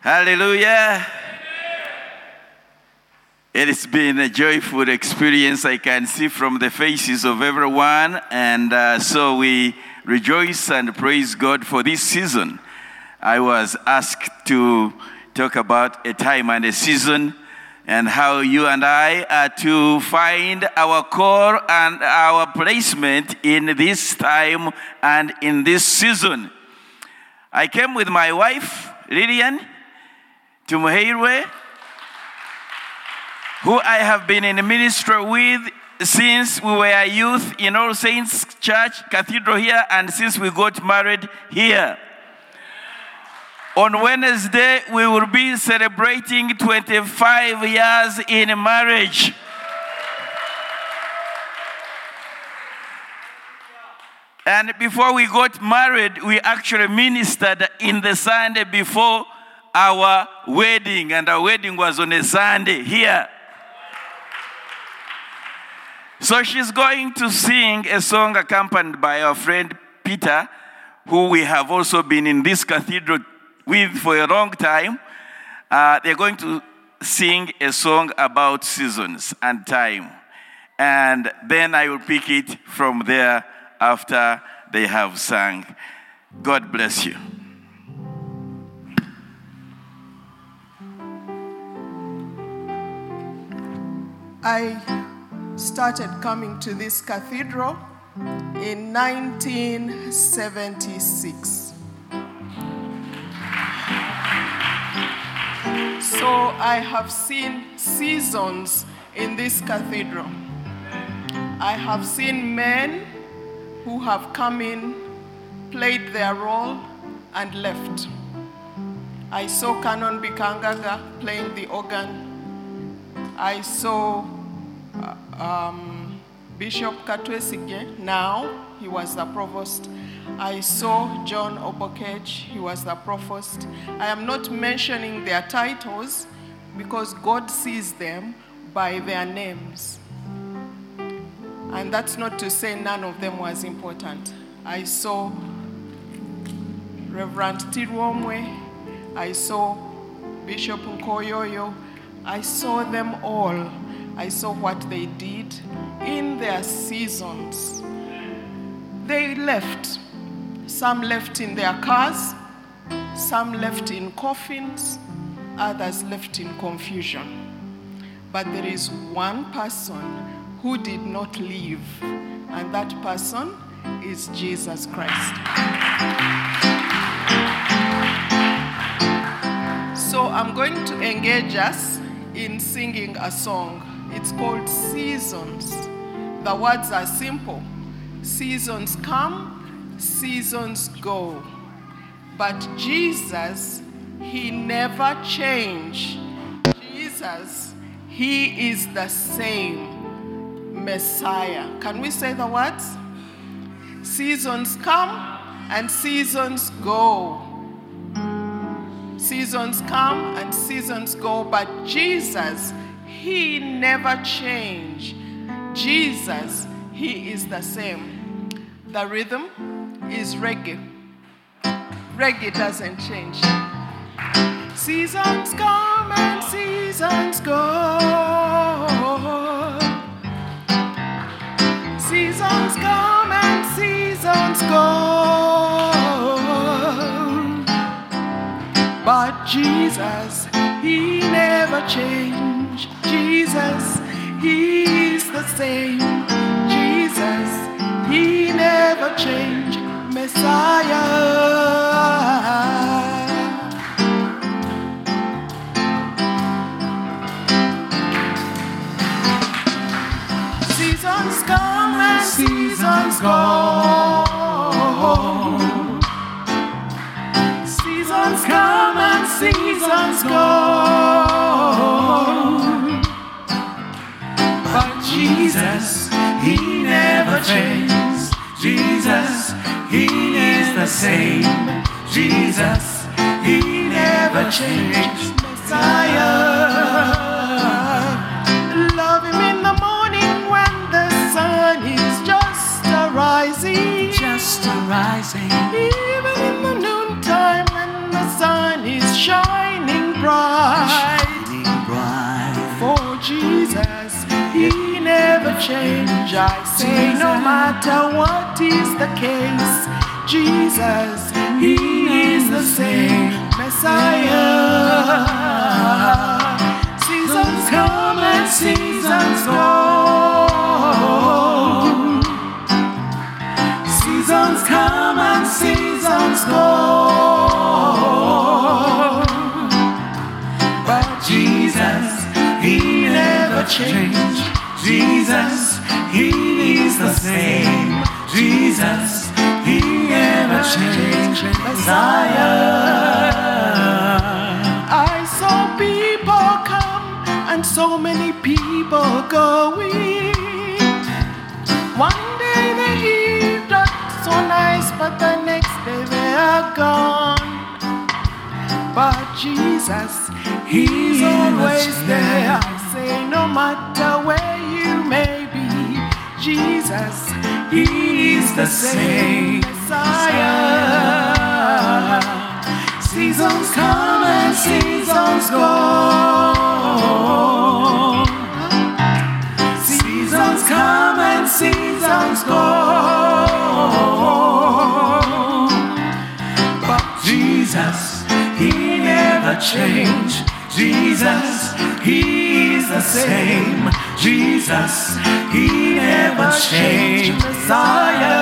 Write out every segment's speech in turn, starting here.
Hallelujah. It has been a joyful experience. I can see from the faces of everyone. And so we rejoice and praise God for this season. I was asked to talk about a time and a season and how you and I are to find our core and our placement in this time and in this season. I came with my wife, Lillian Muheirwe, who I have been in ministry with since we were youth in All Saints Church Cathedral here and since we got married here. On Wednesday, we will be celebrating 25 years in marriage. And before we got married, we actually ministered in the Sunday before our wedding, and our wedding was on a Sunday here. So she's going to sing a song accompanied by our friend Peter, who we have also been in this cathedral with for a long time. They're going to sing a song about seasons and time. And then I will pick it from there after they have sung. God bless you. I started coming to this cathedral in 1976. So I have seen seasons in this cathedral. I have seen men who have come in, played their role, and left. I saw Canon Bikangaga playing the organ. I saw Bishop Katwesige, now he was the provost. I saw John Obokage, he was the provost. I am not mentioning their titles because God sees them by their names. And that's not to say none of them was important. I saw Reverend Tirwomwe, I saw Bishop Nkoyoyo, I saw them all. I saw what they did in their seasons. They left. Some left in their cars, some left in coffins, others left in confusion. But there is one person who did not leave, and that person is Jesus Christ. So I'm going to engage us in singing a song. It's called Seasons. The words are simple. Seasons come, seasons go. But Jesus, he never changed. Jesus, he is the same Messiah. Can we say the words? Seasons come and seasons go. Seasons come and seasons go, but Jesus, he never changed. Jesus, he is the same. The rhythm is reggae. Reggae doesn't change. Seasons come and seasons go. Seasons come and seasons go. But Jesus, he never changed. Jesus, he is the same. Jesus, he never changed. Messiah. Seasons come and seasons go. Seasons come and seasons go. But Jesus, he never changes. Jesus, he is the same. Jesus, he never changes. Messiah. Love him in the morning when the sun is just arising. Just arising. Even in the noontime when the sun is shining. bright. For Jesus, He never changes. I say, no matter what is the case, Jesus, He is the same Messiah. Seasons come and seasons go. Seasons come and seasons go. But Jesus, He never changed. Jesus, He is the same. Jesus, He never changed. Messiah. I saw people come and so many people going. One day they hear that so nice, but the next day they are gone. But Jesus, He's always there. I say, no matter where you may be, Jesus, He is the same Messiah. Seasons come and seasons go. Seasons come and seasons go. But Jesus, He never changed. Jesus, He is the same. Jesus, He never changed. Messiah.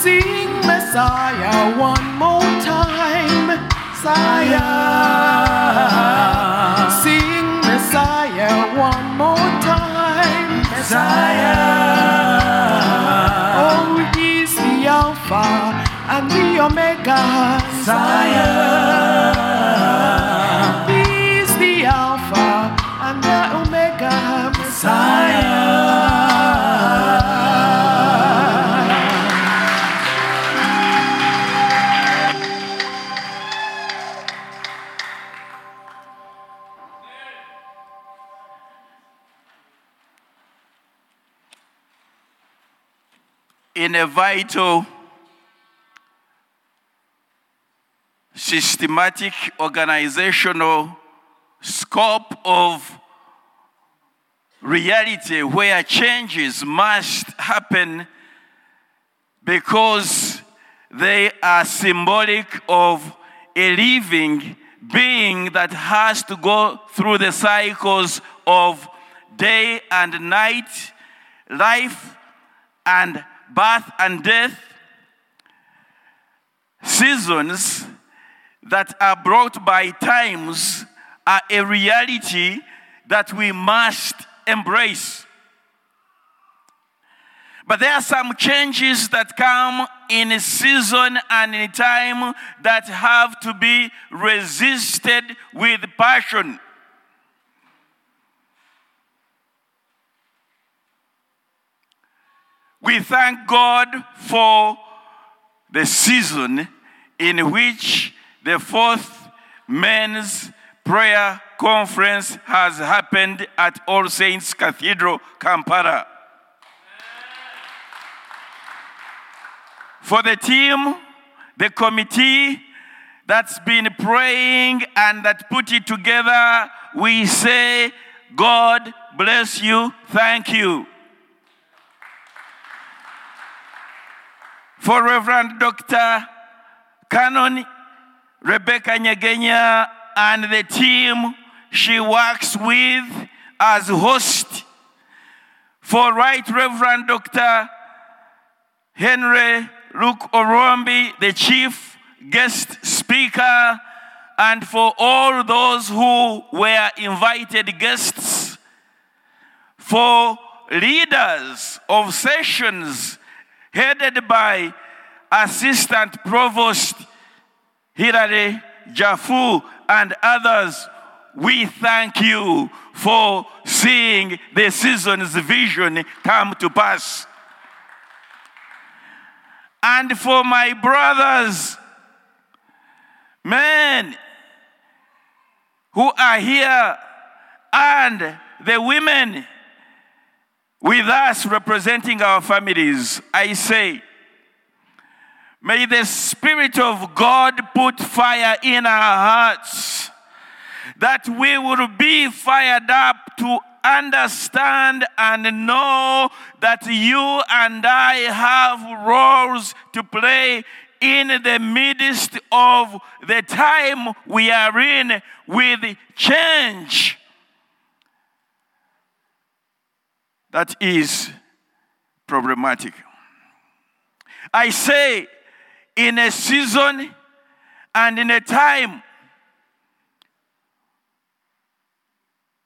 Sing Messiah one more time. Messiah. Sing Messiah one more time. Messiah. Oh, He is the Alpha and the Omega. Messiah. In a vital, systematic, organizational scope of reality where changes must happen because they are symbolic of a living being that has to go through the cycles of day and night, life and birth and death, seasons that are brought by times are a reality that we must embrace. But there are some changes that come in a season and in a time that have to be resisted with passion. We thank God for the season in which the fourth men's prayer conference has happened at All Saints Cathedral, Kampala. For the team, the committee that's been praying and that put it together, we say, God bless you, thank you. For Reverend Dr. Canon Rebecca Nyagenya and the team she works with as host. For Right Reverend Dr. Henry Luke Orombi, the chief guest speaker, and for all those who were invited guests. For leaders of sessions headed by Assistant Provost Hilary Jafu and others, we thank you for seeing the season's vision come to pass. And for my brothers, men who are here and the women with us representing our families, I say, May the Spirit of God put fire in our hearts, that we will be fired up to understand and know that you and I have roles to play in the midst of the time we are in with change that is problematic. I say, in a season and in a time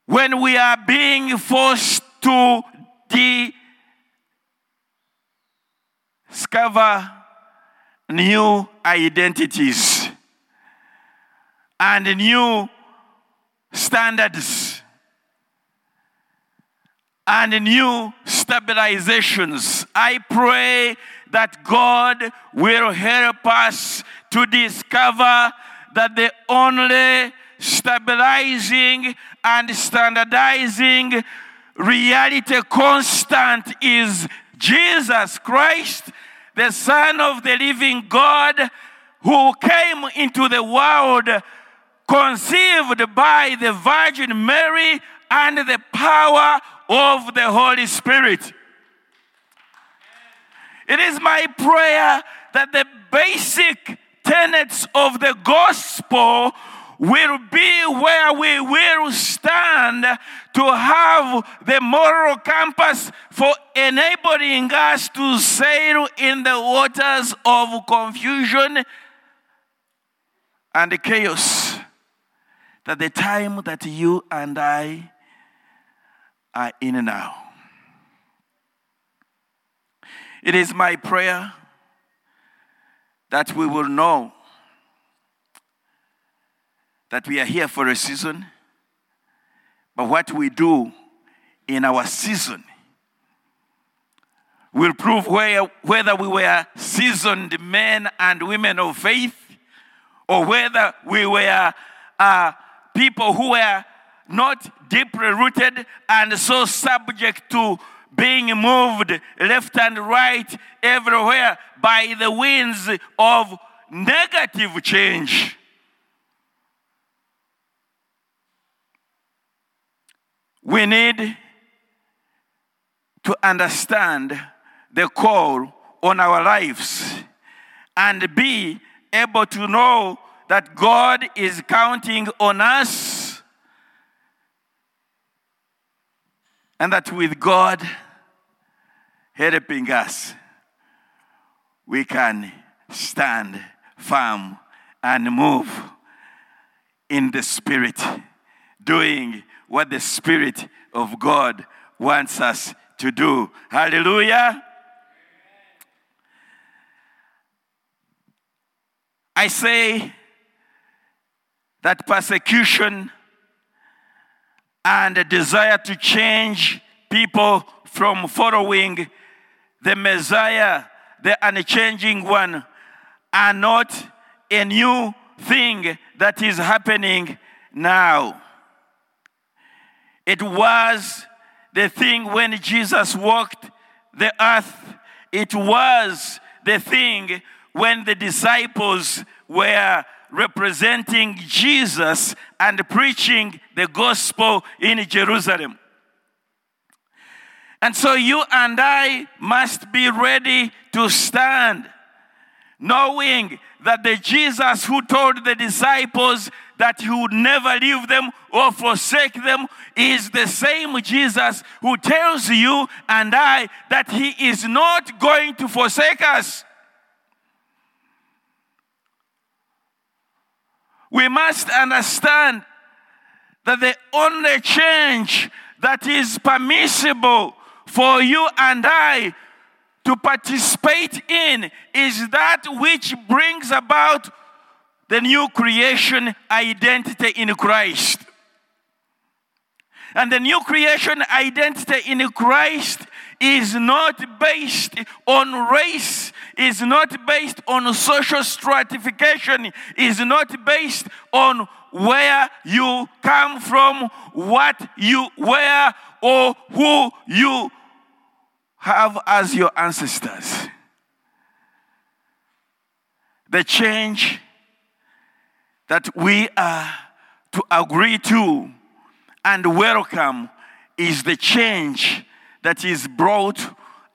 when we are being forced to discover new identities and new standards and new stabilizations, I pray that God will help us to discover that the only stabilizing and standardizing reality constant is Jesus Christ, the Son of the living God, who came into the world, conceived by the Virgin Mary and the power of the Holy Spirit. It is my prayer that the basic tenets of the gospel will be where we will stand to have the moral compass for enabling us to sail in the waters of confusion and chaos that the time that you and I are in now. It is my prayer that we will know that we are here for a season, but what we do in our season will prove whether we were seasoned men and women of faith, or whether we were people who were not deeply rooted and so subject to being moved left and right everywhere by the winds of negative change. We need to understand the call on our lives and be able to know that God is counting on us and that with God helping us, we can stand firm and move in the Spirit, doing what the Spirit of God wants us to do. Hallelujah. I say that persecution and a desire to change people from following the Messiah, the unchanging one, are not a new thing that is happening now. It was the thing when Jesus walked the earth. It was the thing when the disciples were representing Jesus and preaching the gospel in Jerusalem. And so you and I must be ready to stand, knowing that the Jesus who told the disciples that he would never leave them or forsake them is the same Jesus who tells you and I that he is not going to forsake us. We must understand that the only change that is permissible for you and I to participate in is that which brings about the new creation identity in Christ. And the new creation identity in Christ is not based on race, is not based on social stratification, is not based on where you come from, what you wear, or who you have as your ancestors. the change that we are to agree to and welcome is the change that is brought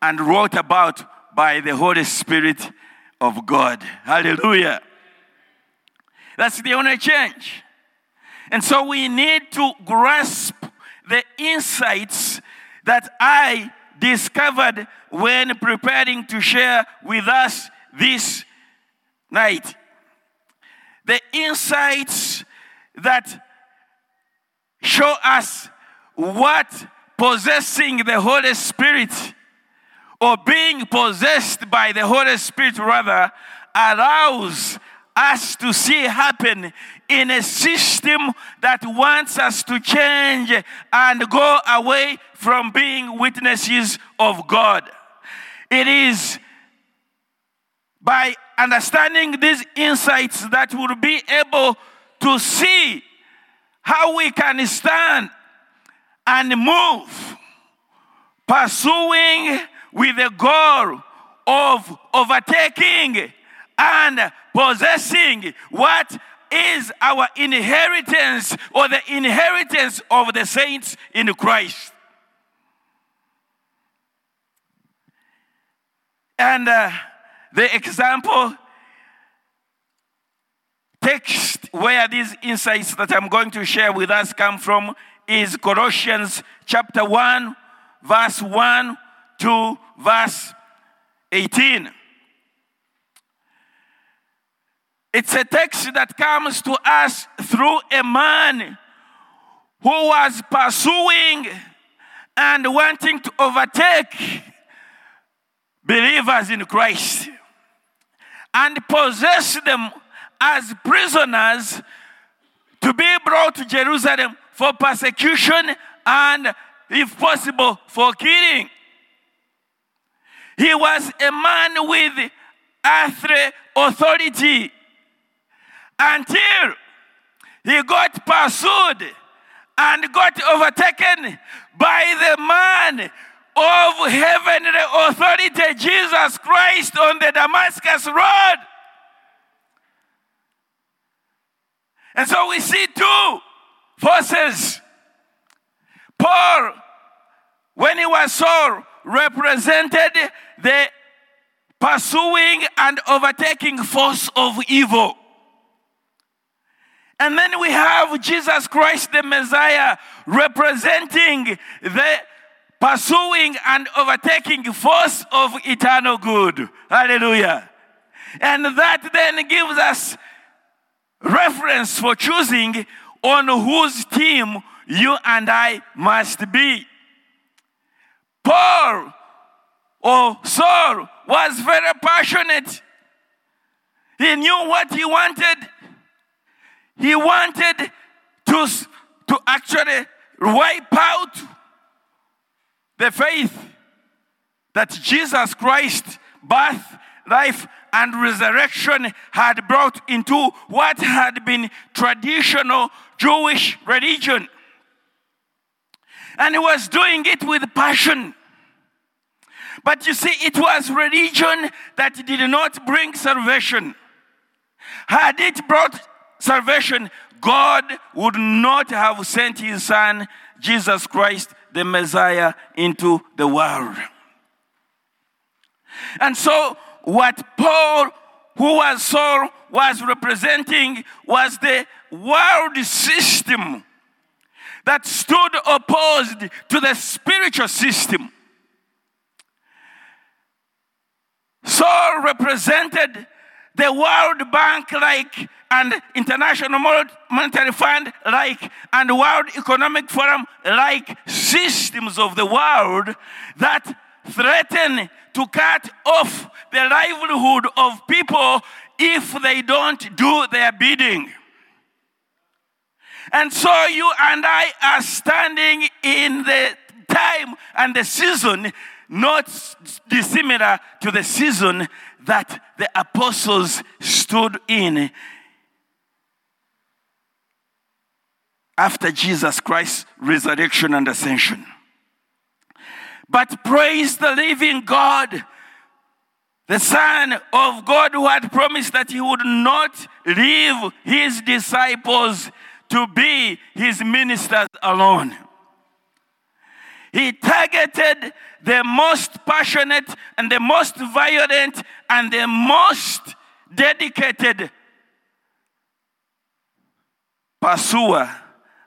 and wrought about by the Holy Spirit of God. Hallelujah. That's the only change. And so we need to grasp the insights that I discovered when preparing to share with us this night. The insights that show us what possessing the Holy Spirit, or being possessed by the Holy Spirit rather, allows us to see happen in a system that wants us to change and go away from being witnesses of God. It is by understanding these insights that we'll be able to see how we can stand and move, pursuing with the goal of overtaking and possessing what is our inheritance, or the inheritance of the saints in Christ. And the example text where these insights that I'm going to share with us come from is Colossians chapter 1, verse 1 to verse 18. It's a text that comes to us through a man who was pursuing and wanting to overtake believers in Christ and possess them as prisoners to be brought to Jerusalem for persecution and, if possible, for killing. He was a man with earthly authority, until he got pursued and got overtaken by the man of heavenly authority, Jesus Christ, on the Damascus Road. And so we see two forces. Paul, when he was Saul, represented the pursuing and overtaking force of evil. And then we have Jesus Christ the Messiah representing the pursuing and overtaking force of eternal good. Hallelujah. And that then gives us reference for choosing on whose team you and I must be. Paul, or Saul, was very passionate. He knew what he wanted. He wanted to actually wipe out the faith that Jesus Christ's birth, life, and resurrection had brought into what had been traditional Jewish religion. And he was doing it with passion. But you see, it was religion that did not bring salvation. Had it brought salvation, God would not have sent his son, Jesus Christ, the Messiah, into the world. And so what Paul, who was Saul, was representing was the world system that stood opposed to the spiritual system. Saul represented the World Bank like, and International Monetary Fund like, and World Economic Forum like systems of the world that threaten to cut off the livelihood of people if they don't do their bidding. And so you and I are standing in the time and the season not dissimilar to the season that the apostles stood in after Jesus Christ's resurrection and ascension. But praise the living God The Son of God, who had promised that he would not leave his disciples to be his ministers alone. He targeted the most passionate and the most violent and the most dedicated pursuer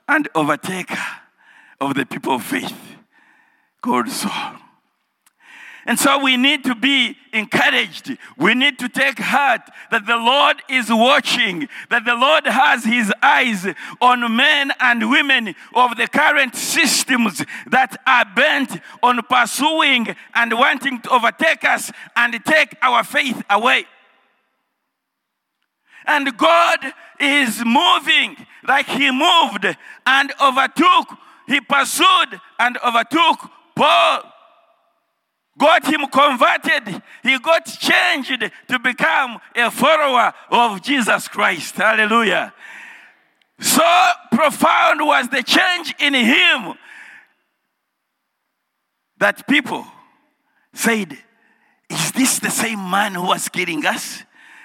and overtaker of the people of faith called Saul. And so we need to be encouraged. We need to take heart that the Lord is watching, that the Lord has his eyes on men and women of the current systems that are bent on pursuing and wanting to overtake us and take our faith away. And God is moving like he moved and overtook. He pursued and overtook Paul. Got him converted. He got changed to become a follower of Jesus Christ. Hallelujah. So profound was the change in him that people said, is this the same man who was killing us?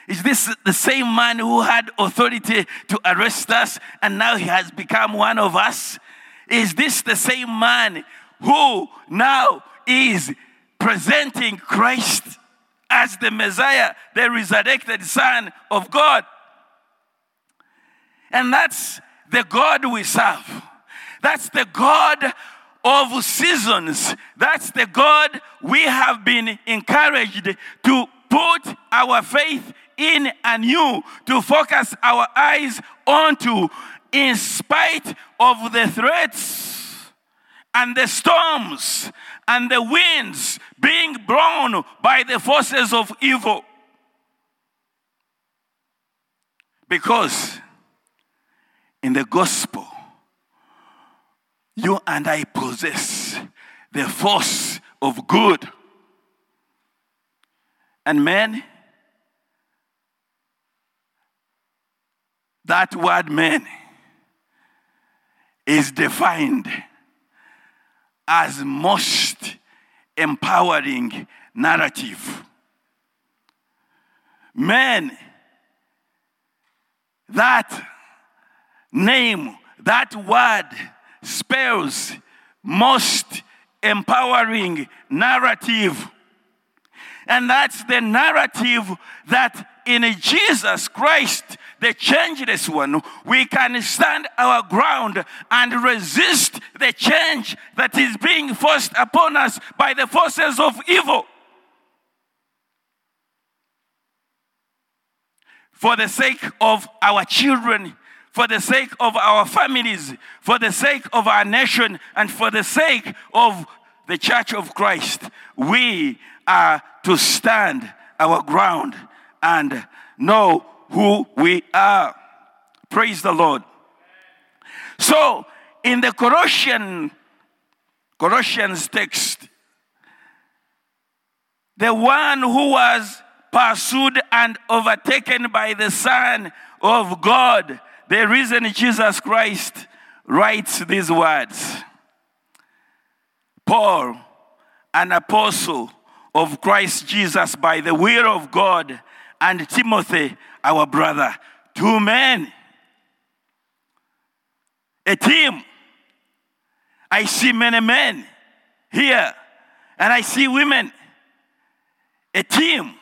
Is this the same man who had authority to arrest us and now he has become one of us? Is this the same man who now is presenting Christ as the Messiah, the resurrected Son of God? And that's the God we serve. That's the God of seasons. That's the God we have been encouraged to put our faith in anew, to focus our eyes onto, in spite of the threats and the storms and the winds being blown by the forces of evil. Because in the gospel, you and I possess the force of good. And men, that word men is defined as most empowering narrative. Men, that name, that word spells most empowering narrative. And that's the narrative that in Jesus Christ, the changeless one, we can stand our ground and resist the change that is being forced upon us by the forces of evil. For the sake of our children, for the sake of our families, for the sake of our nation, and for the sake of the Church of Christ, we are to stand our ground and know who we are. Praise the Lord. So, in the Colossians text, the one who was pursued and overtaken by the Son of God, the risen Jesus Christ, writes these words. Paul, an apostle of Christ Jesus by the will of God, and Timothy, our brother, two men, a team. I see many men here, and I see women, a team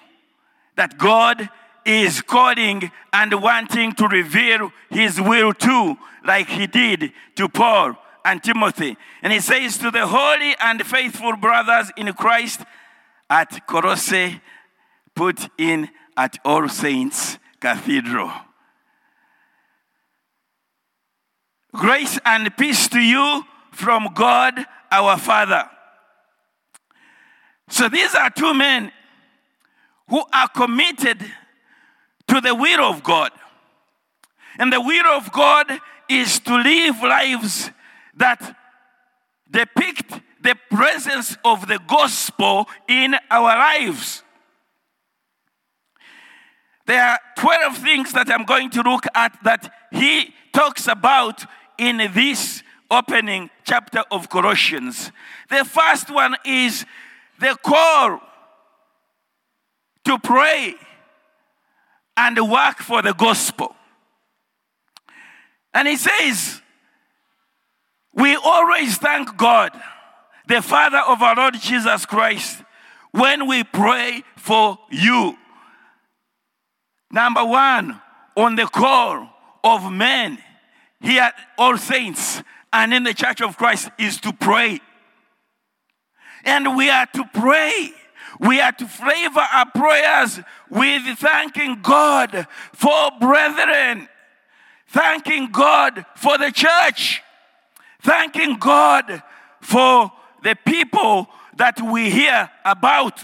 that God is calling and wanting to reveal his will to, like he did to Paul and Timothy. And he says, to the holy and faithful brothers in Christ at Colossae, put in at All Saints Cathedral. Grace and peace to you from God our Father. So these are two men who are committed to the will of God. And the will of God is to live lives that depict the presence of the gospel in our lives. There are 12 things that I'm going to look at that he talks about in this opening chapter of Colossians. The first one is the call to pray and work for the gospel. And he says, we always thank God, the Father of our Lord Jesus Christ, when we pray for you. Number one, on the call of men here at All Saints and in the Church of Christ is to pray. And we are to pray. We are to flavor our prayers with thanking God for brethren, thanking God for the church, thanking God for the people that we hear about.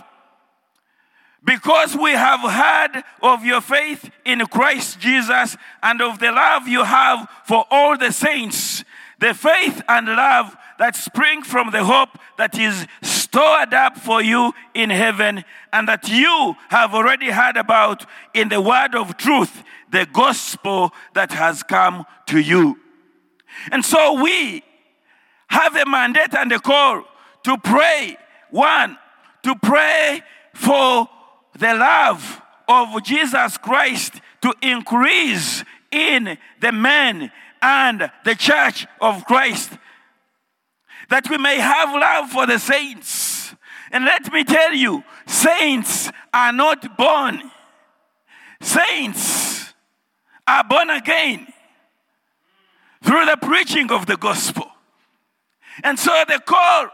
Because we have heard of your faith in Christ Jesus and of the love you have for all the saints, the faith and love that spring from the hope that is stored up for you in heaven, and that you have already heard about in the word of truth, the gospel that has come to you. And so we have a mandate and a call to pray. One, to pray for the love of Jesus Christ to increase in the men and the Church of Christ, that we may have love for the saints. And let me tell you, saints are not born. Saints are born again through the preaching of the gospel. And so the call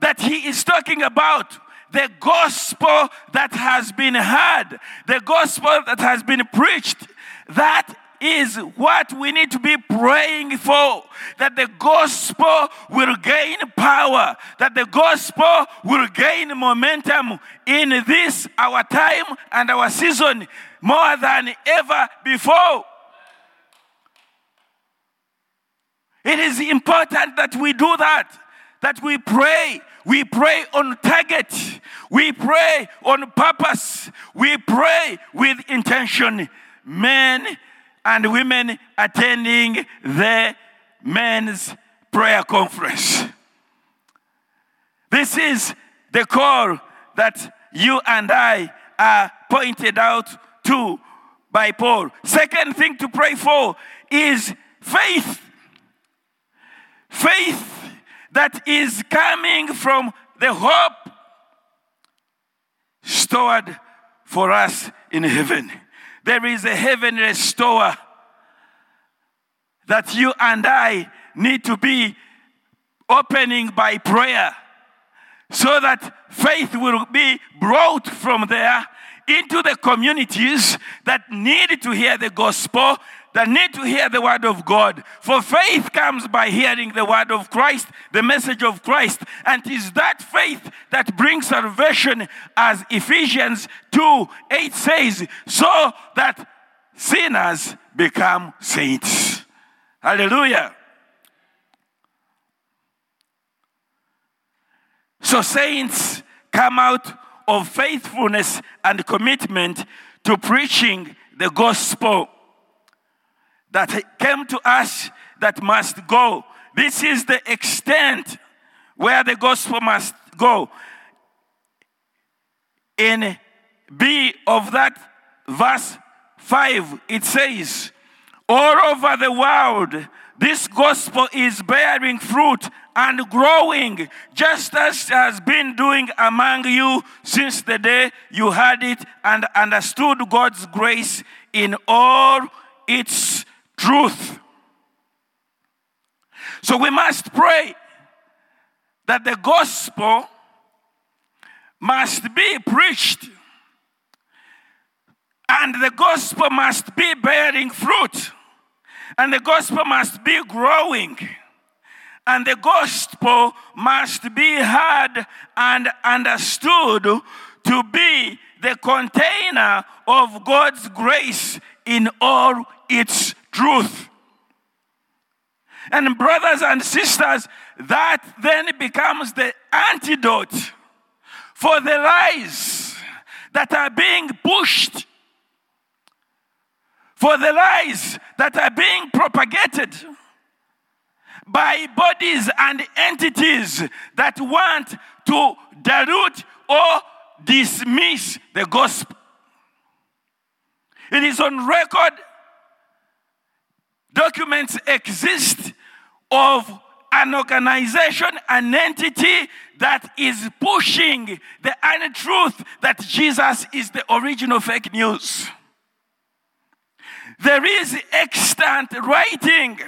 that he is talking about, the gospel that has been heard, the gospel that has been preached, that is what we need to be praying for, that the gospel will gain power, that the gospel will gain momentum in this, our time and our season, more than ever before. It is important that we do that we pray. We pray on target. We pray on purpose. We pray with intention. Men and women attending the men's prayer conference. This is the call that you and I are pointed out to by Paul. Second thing to pray for is faith. Faith that is coming from the hope stored for us in heaven. There is a heavenly store that you and I need to be opening by prayer, so that faith will be brought from there into the communities that need to hear the gospel, that need to hear the word of God. For faith comes by hearing the word of Christ, the message of Christ. And it is that faith that brings salvation, as Ephesians 2:8 says, so that sinners become saints. Hallelujah. So saints come out of faithfulness and commitment to preaching the gospel that came to us, that must go. This is the extent where the gospel must go. In B of that verse 5, it says, all over the world, this gospel is bearing fruit and growing, just as it has been doing among you since the day you heard it and understood God's grace in all its truth. So we must pray that the gospel must be preached and the gospel must be bearing fruit and the gospel must be growing and the gospel must be heard and understood to be the container of God's grace in all its truth. And brothers and sisters, that then becomes the antidote for the lies that are being pushed, for the lies that are being propagated by bodies and entities that want to dilute or dismiss the gospel. It is on record. Documents exist of an organization, an entity that is pushing the untruth that Jesus is the original fake news. There is extant writing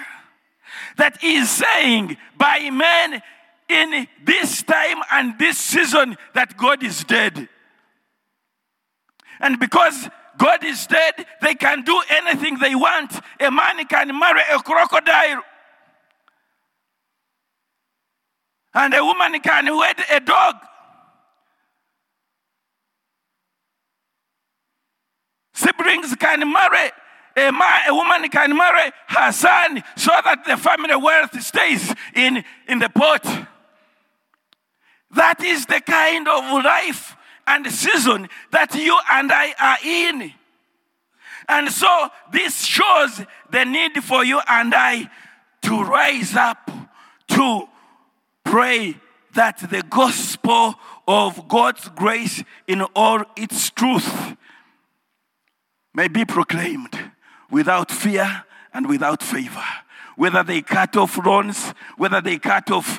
that is saying by men in this time and this season that God is dead. And because God is dead, they can do anything they want. A man can marry a crocodile. And a woman can wed a dog. Siblings can marry. A woman can marry her son so that the family wealth stays in the pot. That is the kind of life and season that you and I are in. And so this shows the need for you and I to rise up, to pray that the gospel of God's grace in all its truth may be proclaimed without fear and without favor. Whether they cut off loans, whether they cut off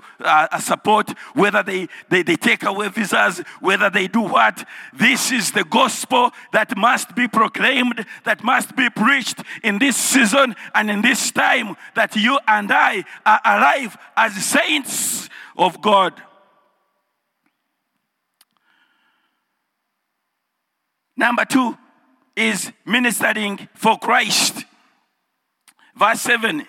support, whether they take away visas, whether they do what, this is the gospel that must be proclaimed, that must be preached in this season and in this time that you and I are alive as saints of God. Number 2 is ministering for Christ. Verse 7.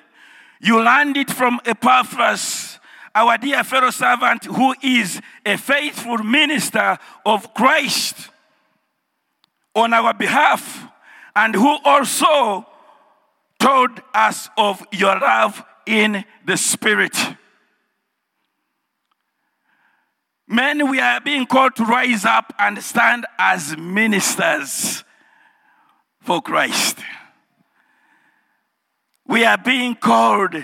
You learned it from Epaphras, our dear fellow servant, who is a faithful minister of Christ on our behalf, and who also told us of your love in the Spirit. Men, we are being called to rise up and stand as ministers for Christ. We are being called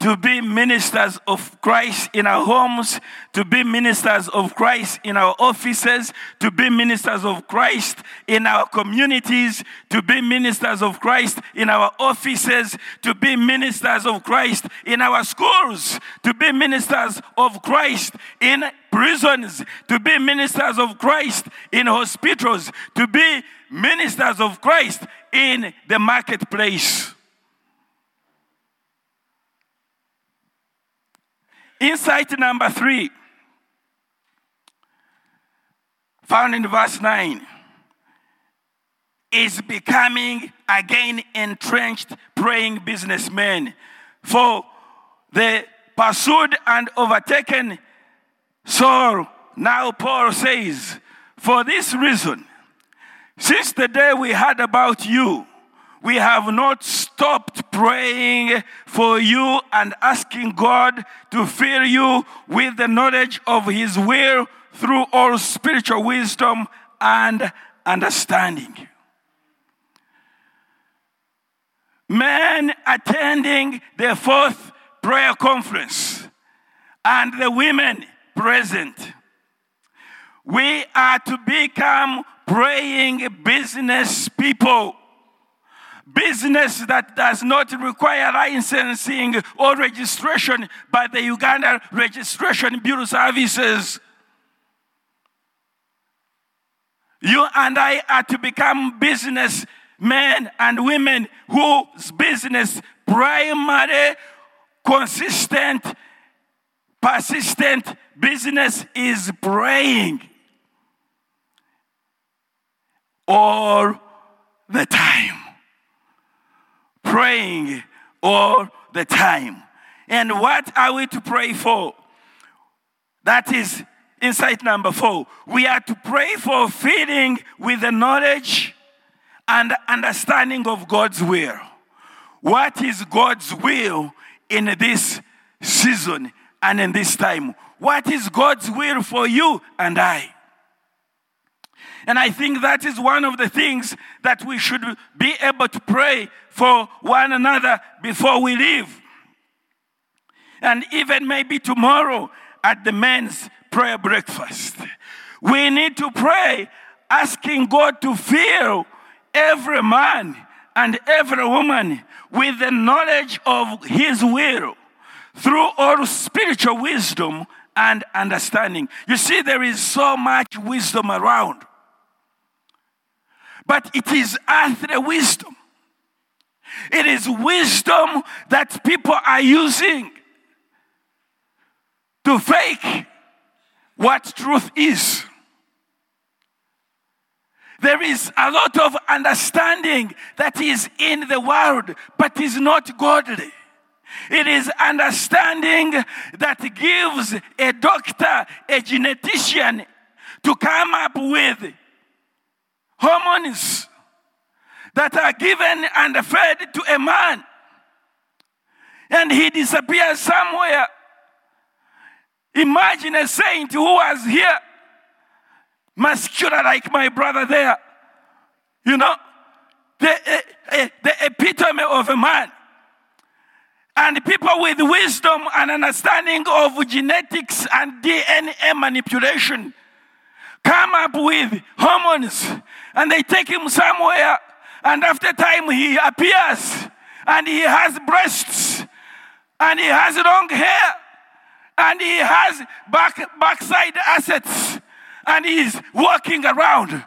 to be ministers of Christ in our homes, to be ministers of Christ in our offices, to be ministers of Christ in our communities, to be ministers of Christ in our offices, to be ministers of Christ in our schools, to be ministers of Christ in prisons, to be ministers of Christ in hospitals, to be ministers of Christ in the marketplace. Insight number 3, found in verse 9, is becoming again entrenched praying businessmen. For the pursued and overtaken soul, now Paul says, for this reason, since the day we heard about you, we have not stopped praying for you and asking God to fill you with the knowledge of His will through all spiritual wisdom and understanding. Men attending the 4th prayer conference and the women present, we are to become praying business people. Business that does not require licensing or registration by the Uganda Registration Bureau Services. You and I are to become business men and women whose business primary, consistent, persistent business is praying all the time. Praying all the time. And what are we to pray for? That is insight number 4. We are to pray for filling with the knowledge and understanding of God's will. What is God's will in this season and in this time? What is God's will for you and I? And I think that is one of the things that we should be able to pray for one another before we leave. And even maybe tomorrow at the men's prayer breakfast. We need to pray asking God to fill every man and every woman with the knowledge of his will through all spiritual wisdom and understanding. You see, there is so much wisdom around, but it is earthly wisdom. It is wisdom that people are using to fake what truth is. There is a lot of understanding that is in the world, but is not godly. It is understanding that gives a doctor, a genetician, to come up with hormones that are given and fed to a man, and he disappears somewhere. Imagine a saint who was here, muscular like my brother there. You know, the epitome of a man. And people with wisdom and understanding of genetics and DNA manipulation come up with hormones, and they take him somewhere, and after time he appears, and he has breasts, and he has long hair, and he has backside assets, and he's walking around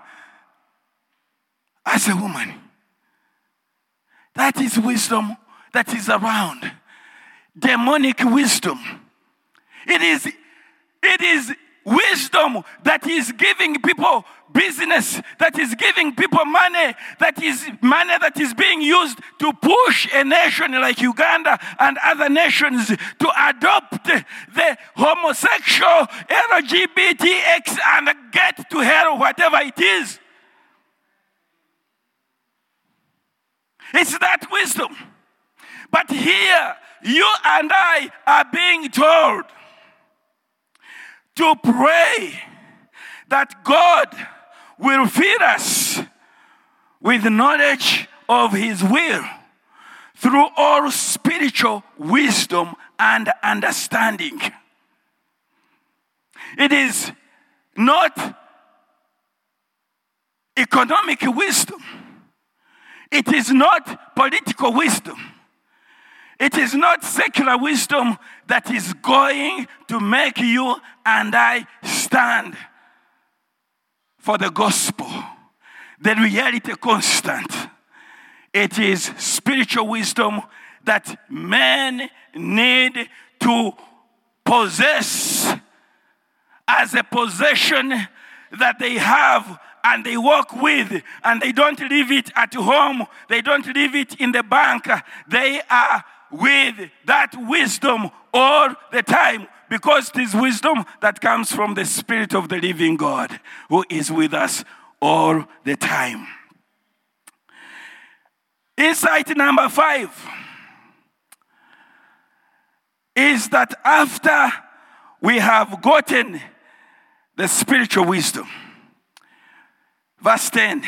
as a woman. That is wisdom that is around. Demonic wisdom. It is wisdom that is giving people business, that is giving people money that is being used to push a nation like Uganda and other nations to adopt the homosexual, LGBTX, and get to hell, whatever it is. It's that wisdom. But here, you and I are being told to pray that God will fill us with knowledge of his will through all spiritual wisdom and understanding. It is not economic wisdom. It is not political wisdom. It is not secular wisdom that is going to make you and I stand for the gospel, the reality constant. It is spiritual wisdom that men need to possess as a possession that they have, and they walk with, and they don't leave it at home, they don't leave it in the bank. They are with that wisdom all the time, because it is wisdom that comes from the Spirit of the living God, who is with us all the time. Insight number 5 is that after we have gotten the spiritual wisdom, verse 10,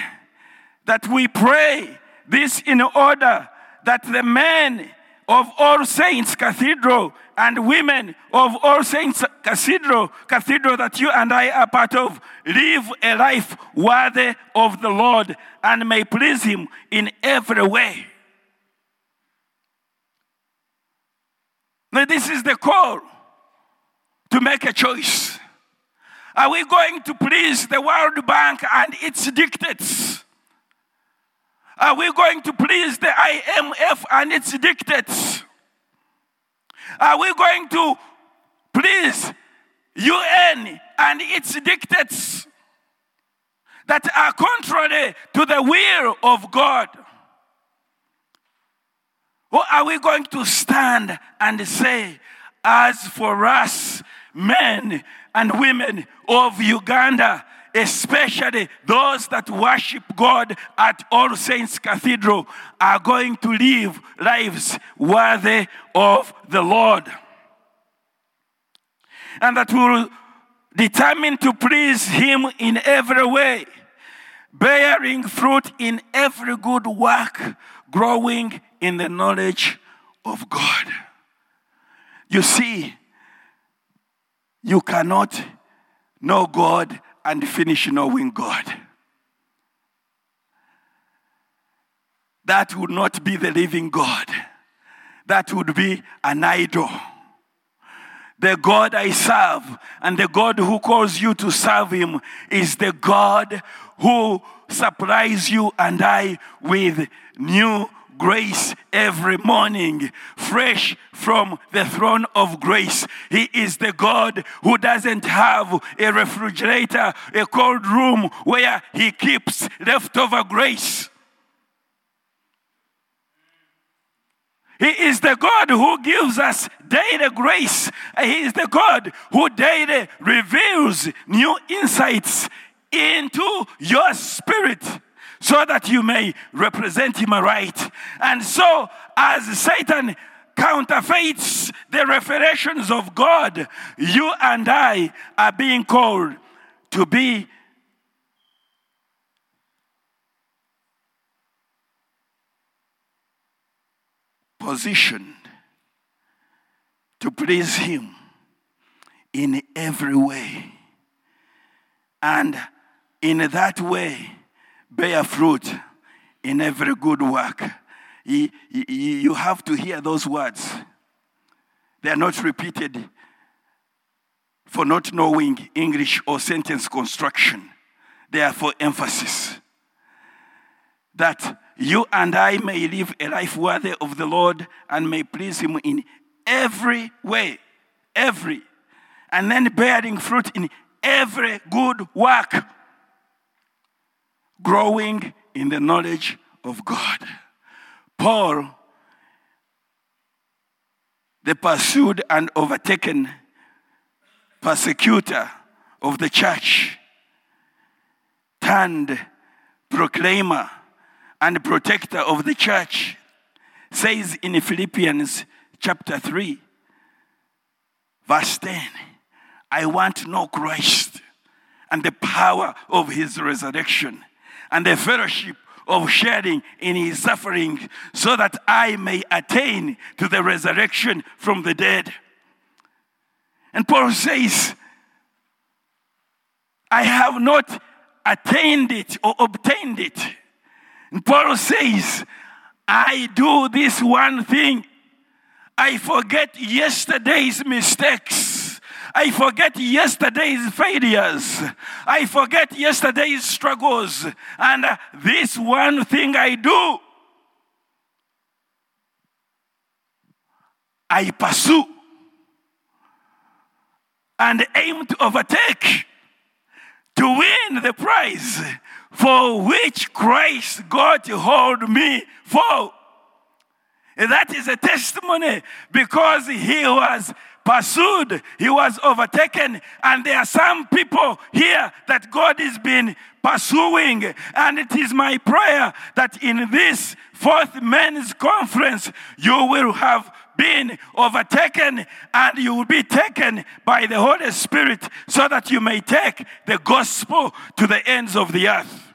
that we pray this in order that the men of All Saints Cathedral and women of All Saints Cathedral that you and I are part of, live a life worthy of the Lord and may please him in every way. Now, this is the call to make a choice. Are we going to please the World Bank and its dictates? Are we going to please the IMF and its dictates? Are we going to please UN and its dictates that are contrary to the will of God? Or are we going to stand and say, as for us, men and women of Uganda, especially those that worship God at All Saints Cathedral, are going to live lives worthy of the Lord, and that will determine to please him in every way, bearing fruit in every good work, growing in the knowledge of God. You see, you cannot know God and finish knowing God. that would not be the living God. That would be an idol. The God I serve and the God who calls you to serve him is the God who supplies you and I with new grace every morning, fresh from the throne of grace. He is the God who doesn't have a refrigerator, a cold room where he keeps leftover grace. He is the God who gives us daily grace. He is the God who daily reveals new insights into your spirit so that you may represent him aright. And so, as Satan counterfeits the revelations of God, you and I are being called to be positioned to please him in every way, and in that way bear fruit in every good work. You have to hear those words. They are not repeated for not knowing English or sentence construction. They are for emphasis. That you and I may live a life worthy of the Lord and may please him in every way. Every. And then bearing fruit in every good work. Growing in the knowledge of God. Paul, the pursued and overtaken persecutor of the church, turned proclaimer and protector of the church, says in Philippians chapter 3, verse 10, I want to know Christ and the power of his resurrection and the fellowship of sharing in his suffering so that I may attain to the resurrection from the dead. And Paul says, I have not attained it or obtained it. And Paul says, I do this one thing. I forget yesterday's mistakes. I forget yesterday's failures. I forget yesterday's struggles. And this one thing I do, I pursue and aim to overtake, to win the prize for which Christ got hold me for. And that is a testimony, because he was pursued, he was overtaken, and there are some people here that God has been pursuing. And it is my prayer that in this fourth men's conference, you will have been overtaken and you will be taken by the Holy Spirit so that you may take the gospel to the ends of the earth.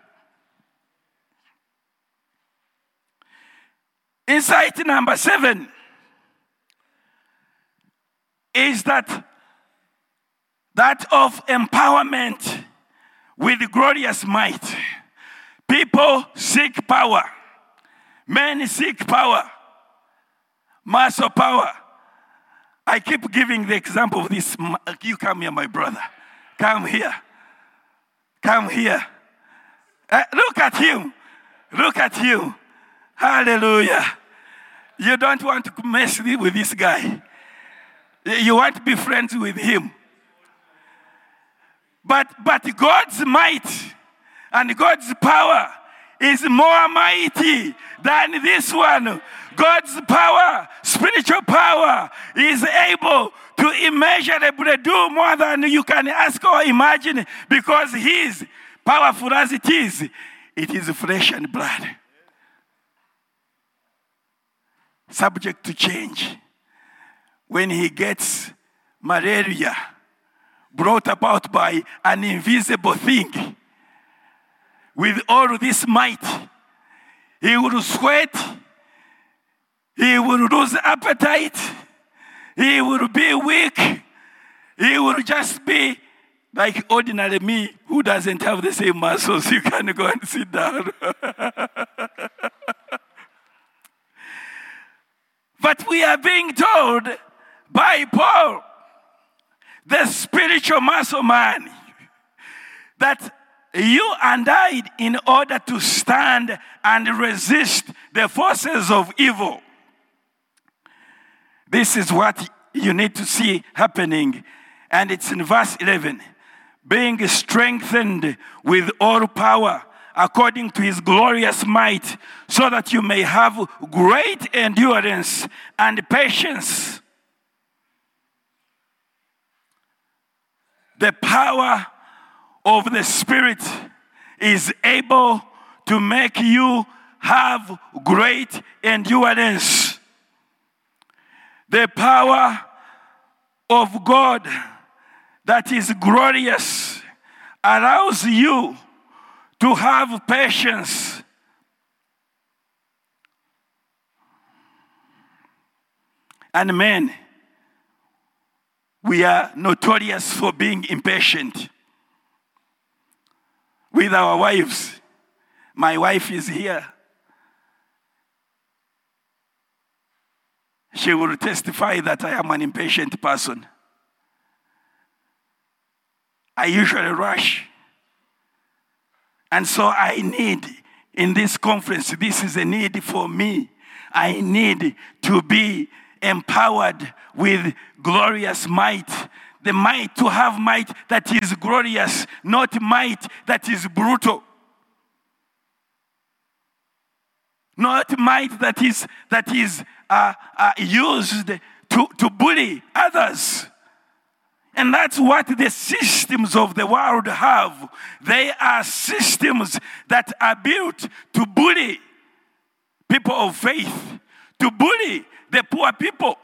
Insight number 7 is that of empowerment with glorious might. People seek power. Men seek power. Muscle power. I keep giving the example of this. You come here, my brother. Come here. Come here. Look at him. Look at you. Hallelujah. You don't want to mess with this guy. You want to be friends with him. But God's might and God's power is more mighty than this one. God's power, spiritual power, is able to immeasurably do more than you can ask or imagine, because he is powerful as it is flesh and blood. Subject to change. When he gets malaria brought about by an invisible thing, with all this might, he will sweat, he will lose appetite, he will be weak, he will just be like ordinary me who doesn't have the same muscles. You can go and sit down. But we are being told by Paul, the spiritual muscle man, that you and I, in order to stand and resist the forces of evil. This is what you need to see happening. And it's in verse 11. Being strengthened with all power according to his glorious might, so that you may have great endurance and patience. The power of the Spirit is able to make you have great endurance. The power of God that is glorious allows you to have patience. And men, we are notorious for being impatient with our wives. My wife is here. She will testify that I am an impatient person. I usually rush. And so I need, in this conference, this is a need for me. I need to be empowered with glorious might. The might to have might that is glorious, not might that is brutal. Not might that is used to bully others. And that's what the systems of the world have. They are systems that are built to bully people of faith, to bully the poor people.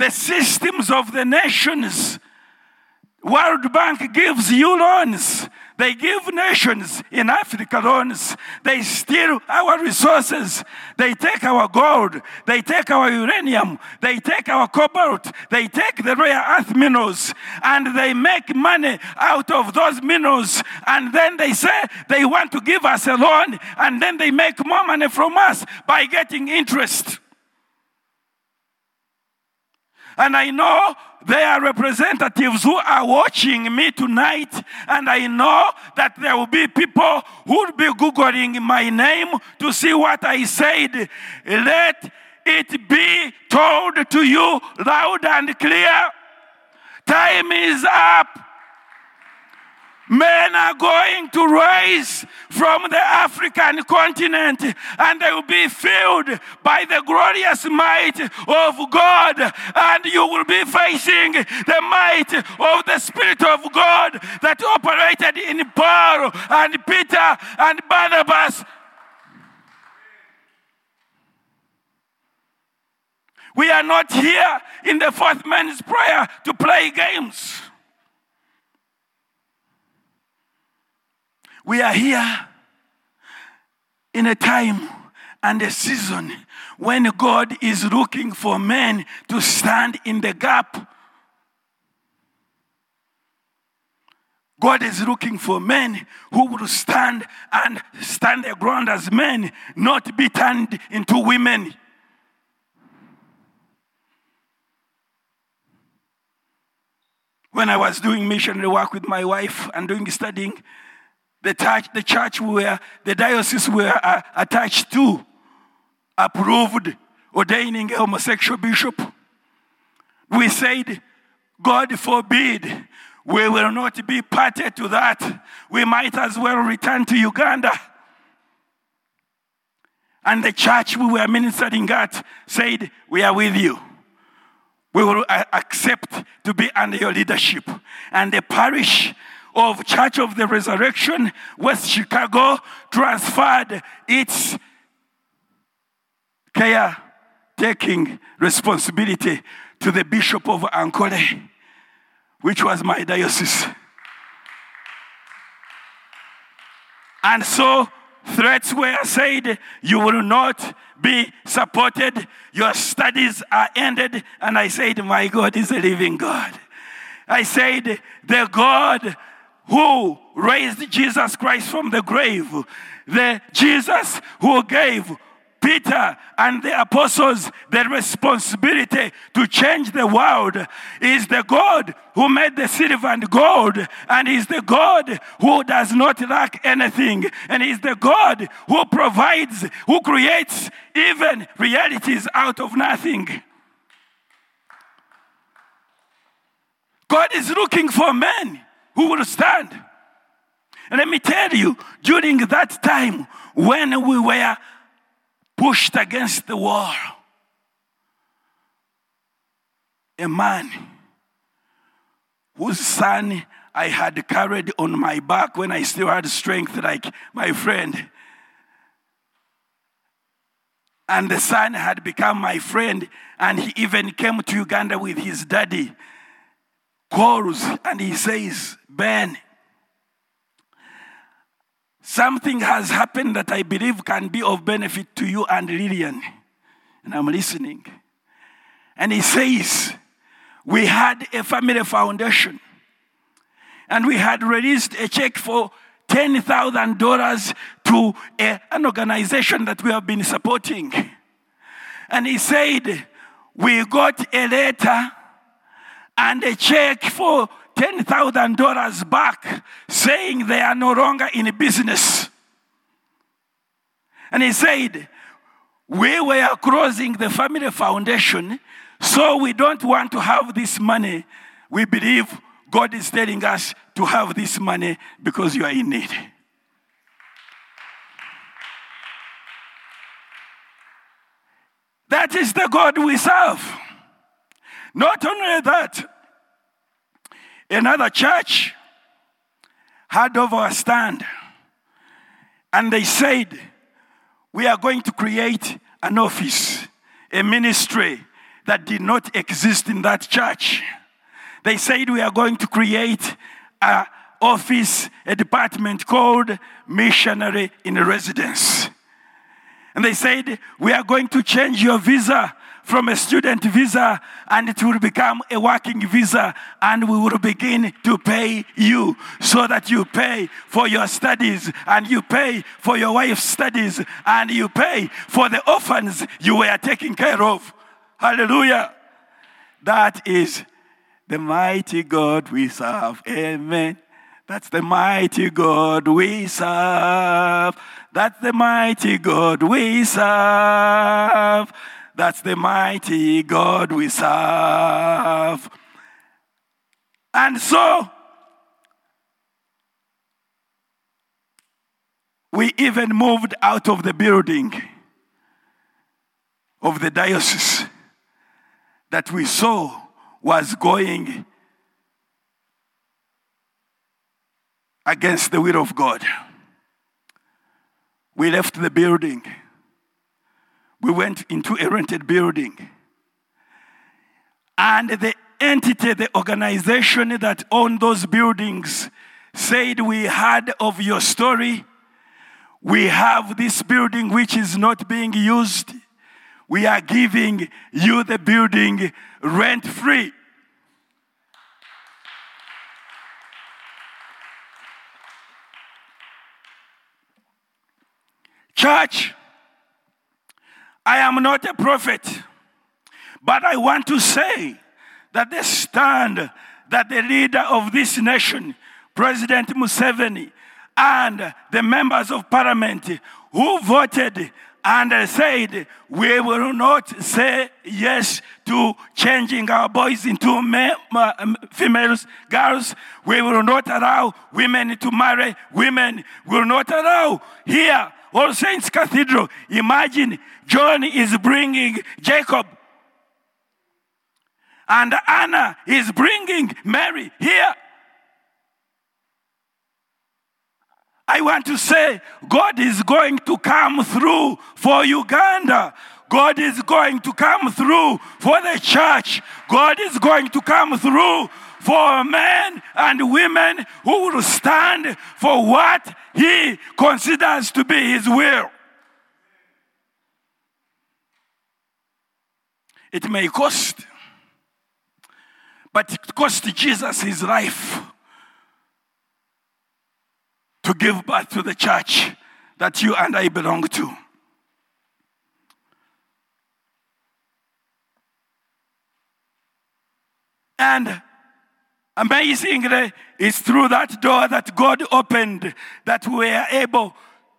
The systems of the nations. World Bank gives you loans. They give nations in Africa loans. They steal our resources. They take our gold. They take our uranium. They take our cobalt. They take the rare earth minerals. And they make money out of those minerals. And then they say they want to give us a loan. And then they make more money from us by getting interest. And I know there are representatives who are watching me tonight, and I know that there will be people who will be Googling my name to see what I said. Let it be told to you loud and clear. Time is up. Men are going to rise from the African continent, and they will be filled by the glorious might of God, and you will be facing the might of the Spirit of God that operated in Paul and Peter and Barnabas. We are not here in the fourth man's prayer to play games. We are here in a time and a season when God is looking for men to stand in the gap. God is looking for men who will stand their ground as men, not be turned into women. When I was doing missionary work with my wife and studying, the church where the diocese were attached to approved ordaining a homosexual bishop. We said, God forbid, we will not be party to that. We might as well return to Uganda. And the church we were ministering at said, we are with you. We will accept to be under your leadership. And the parish of Church of the Resurrection, West Chicago, transferred its care-taking responsibility to the Bishop of Ankole, which was my diocese. And so threats were said, you will not be supported, your studies are ended. And I said, my God is a living God. I said, the God who raised Jesus Christ from the grave, the Jesus who gave Peter and the apostles, the responsibility to change the world is the God who made the silver and gold, and is the God who does not lack anything, and is the God who provides, who creates even realities out of nothing. God is looking for men who will stand. And let me tell you, during that time when we were pushed against the wall, a man whose son I had carried on my back when I still had strength, like my friend, and the son had become my friend, and he even came to Uganda with his daddy, calls and he says, "Ben, something has happened that I believe can be of benefit to you and Lillian." And I'm listening. And he says, "We had a family foundation, and we had released a check for $10,000 to an organization that we have been supporting." And he said, "We got a letter and a check for $10,000 back, saying they are no longer in business." And he said, "We were closing the family foundation, so we don't want to have this money. We believe God is telling us to have this money because you are in need." That is the God we serve. Not only that, another church had overstand, and they said, "We are going to create an office, a ministry that did not exist in that church." They said, "We are going to create an office, a department called Missionary in Residence." And they said, "We are going to change your visa from a student visa, and it will become a working visa, and we will begin to pay you so that you pay for your studies, and you pay for your wife's studies, and you pay for the orphans you were taking care of." Hallelujah. That is the mighty God we serve. Amen. That's the mighty God we serve. That's the mighty God we serve. That's the mighty God we serve. And so, we even moved out of the building of the diocese that we saw was going against the will of God. We left the building. We went into a rented building. And the entity, the organization that owned those buildings said, "We heard of your story. We have this building which is not being used. We are giving you the building rent free." Church, I am not a prophet, but I want to say that the stand that the leader of this nation, President Museveni, and the members of parliament who voted and said, "We will not say yes to changing our boys into females, girls. We will not allow women to marry women. We will not allow here, All Saints Cathedral." Imagine John is bringing Jacob, and Anna is bringing Mary here. I want to say, God is going to come through for Uganda. God is going to come through for the church. God is going to come through for men and women who will stand for what he considers to be his will. It may cost, but it cost Jesus his life to give birth to the church that you and I belong to. And amazingly, it's through that door that God opened that we are able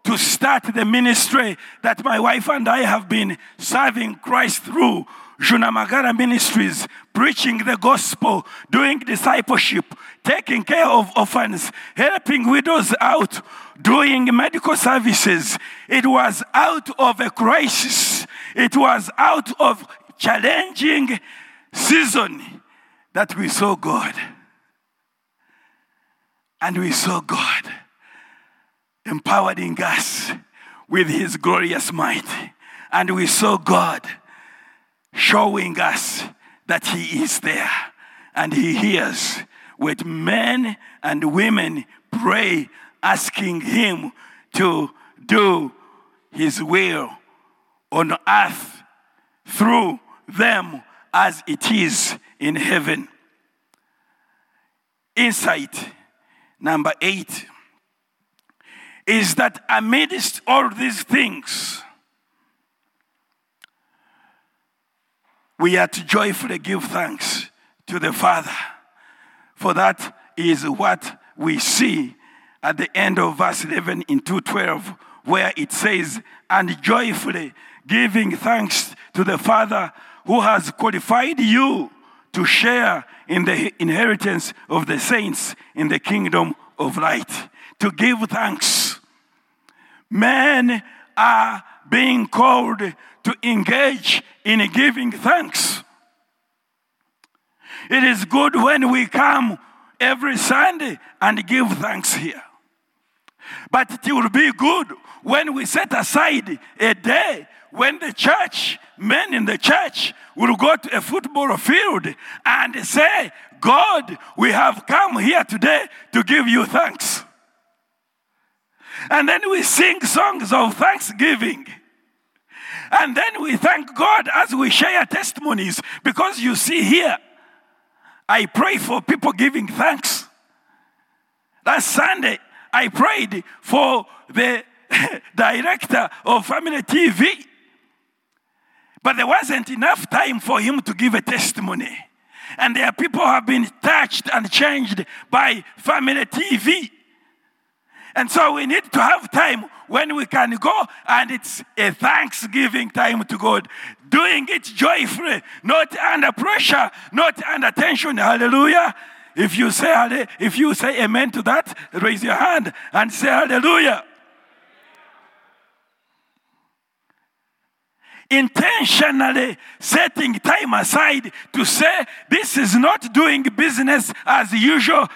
to start the ministry that my wife and I have been serving Christ through, Junamagara Ministries, preaching the gospel, doing discipleship, taking care of orphans, helping widows out, doing medical services. It was out of a crisis. It was out of challenging season that we saw God. And we saw God empowering us with his glorious might. And we saw God showing us that he is there and he hears with men and women pray, asking him to do his will on earth through them as it is in heaven. Insight number 8 is that amidst all these things, we are to joyfully give thanks to the Father, for that is what we see at the end of verse 11 in 2:12, where it says, and joyfully giving thanks to the Father who has qualified you to share in the inheritance of the saints in the kingdom of light. To give thanks. Men are being called to engage in giving thanks. It is good when we come every Sunday and give thanks here. But it will be good when we set aside a day when the church, men in the church, will go to a football field and say, God, we have come here today to give you thanks. And then we sing songs of thanksgiving. And then we thank God as we share testimonies. Because you see here, I pray for people giving thanks. Last Sunday, I prayed for the director of Family TV. But there wasn't enough time for him to give a testimony. And there are people who have been touched and changed by Family TV. And so we need to have time when we can go, and it's a thanksgiving time to God. Doing it joyfully, not under pressure, not under tension. Hallelujah. If you say amen to that, raise your hand and say hallelujah. Intentionally setting time aside to say, this is not doing business as usual.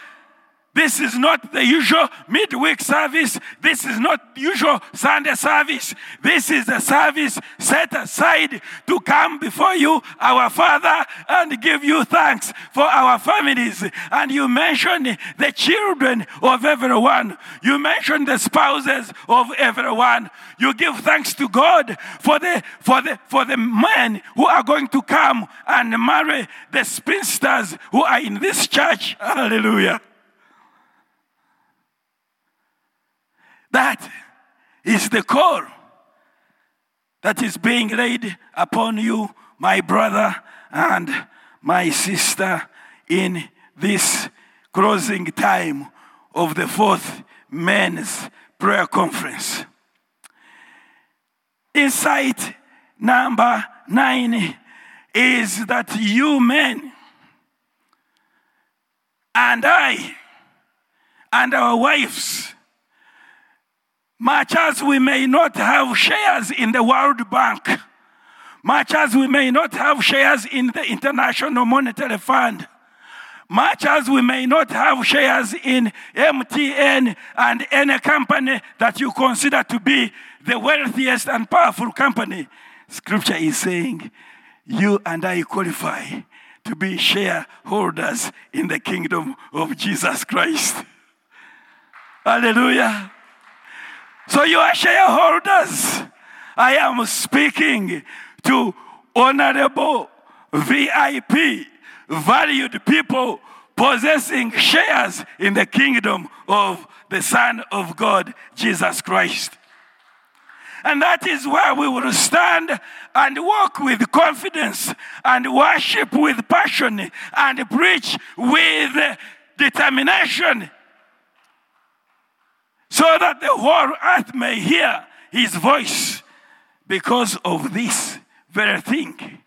This is not the usual midweek service. This is not the usual Sunday service. This is a service set aside to come before you, our Father, and give you thanks for our families. And you mentioned the children of everyone. You mentioned the spouses of everyone. You give thanks to God for the men who are going to come and marry the spinsters who are in this church. Hallelujah. That is the call that is being laid upon you, my brother and my sister, in this closing time of the 4th Men's Prayer Conference. Insight number 9 is that you men and I and our wives, much as we may not have shares in the World Bank, much as we may not have shares in the International Monetary Fund, much as we may not have shares in MTN and any company that you consider to be the wealthiest and powerful company, Scripture is saying, you and I qualify to be shareholders in the kingdom of Jesus Christ. Hallelujah. So you are shareholders. I am speaking to honorable, VIP, valued people possessing shares in the kingdom of the Son of God, Jesus Christ. And that is where we will stand and walk with confidence and worship with passion and preach with determination, so that the whole earth may hear his voice. Because of this very thing,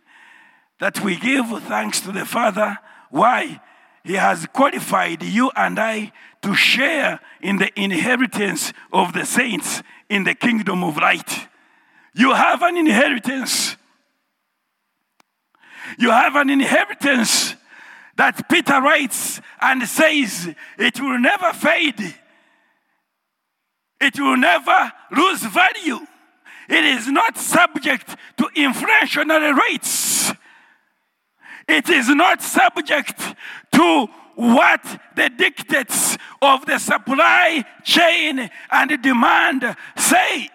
that we give thanks to the Father, why? He has qualified you and I to share in the inheritance of the saints in the kingdom of light. You have an inheritance. You have an inheritance that Peter writes and says it will never fade. It will never lose value. It is not subject to inflationary rates. It is not subject to what the dictates of the supply chain and demand say.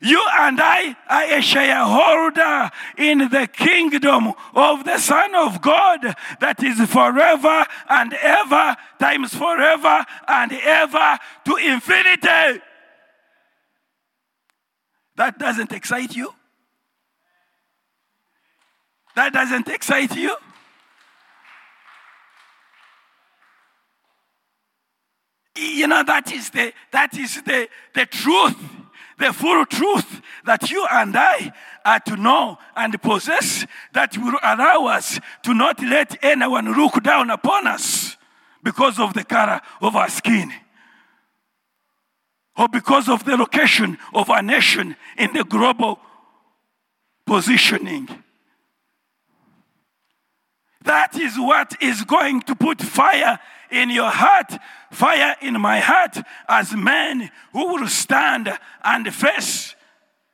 You and I are a shareholder in the kingdom of the Son of God that is forever and ever, times forever and ever to infinity. That doesn't excite you? That doesn't excite you? You know, that is the truth, the full truth that you and I are to know and possess, that will allow us to not let anyone look down upon us because of the color of our skin, or because of the location of our nation in the global positioning. That is what is going to put fire in your heart, fire in my heart, as men who will stand and face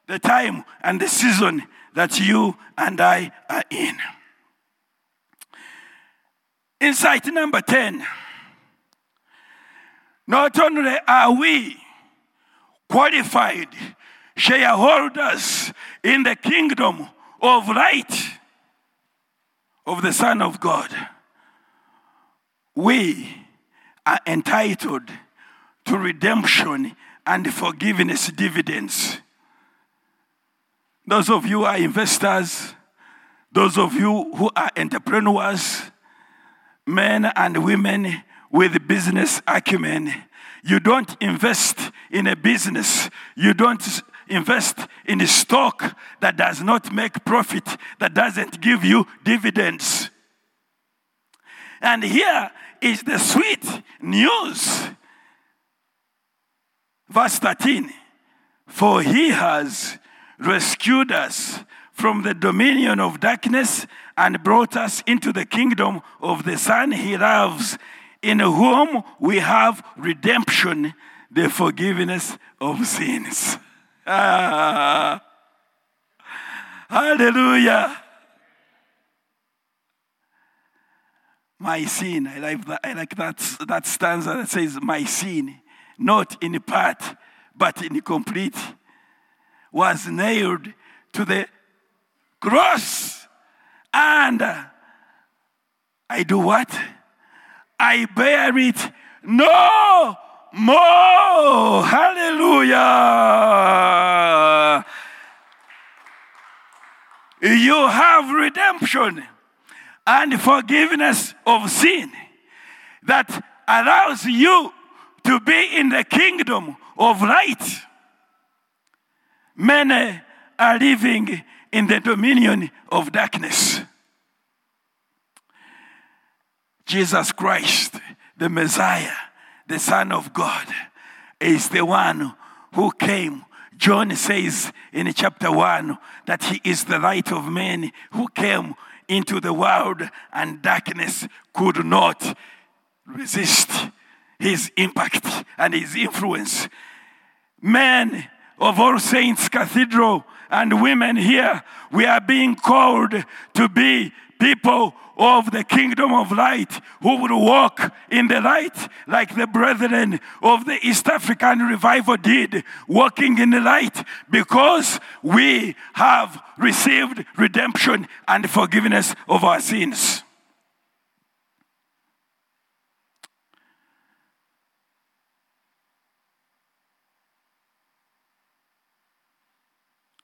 the time and the season that you and I are in. Insight number 10. Not only are we qualified shareholders in the kingdom of light, of the Son of God, we are entitled to redemption and forgiveness dividends. Those of you who are investors, those of you who are entrepreneurs, men and women with business acumen, you don't invest in a business, you don't invest in a stock that does not make profit, that doesn't give you dividends. And here is the sweet news. Verse 13. For he has rescued us from the dominion of darkness and brought us into the kingdom of the Son he loves, in whom we have redemption, the forgiveness of sins. Ah, hallelujah. My sin. I like that stanza that says, my sin, not in part, but in complete, was nailed to the cross. And I do what? I bear it no more. Hallelujah. You have redemption and forgiveness of sin that allows you to be in the kingdom of light. Many are living in the dominion of darkness. Jesus Christ, the Messiah, the Son of God, is the one who came. John says in chapter 1 that he is the light of men who came into the world, and darkness could not resist his impact and his influence. Men of All Saints Cathedral and women here, we are being called to be people of the kingdom of light who would walk in the light like the brethren of the East African revival did, walking in the light, because we have received redemption and forgiveness of our sins.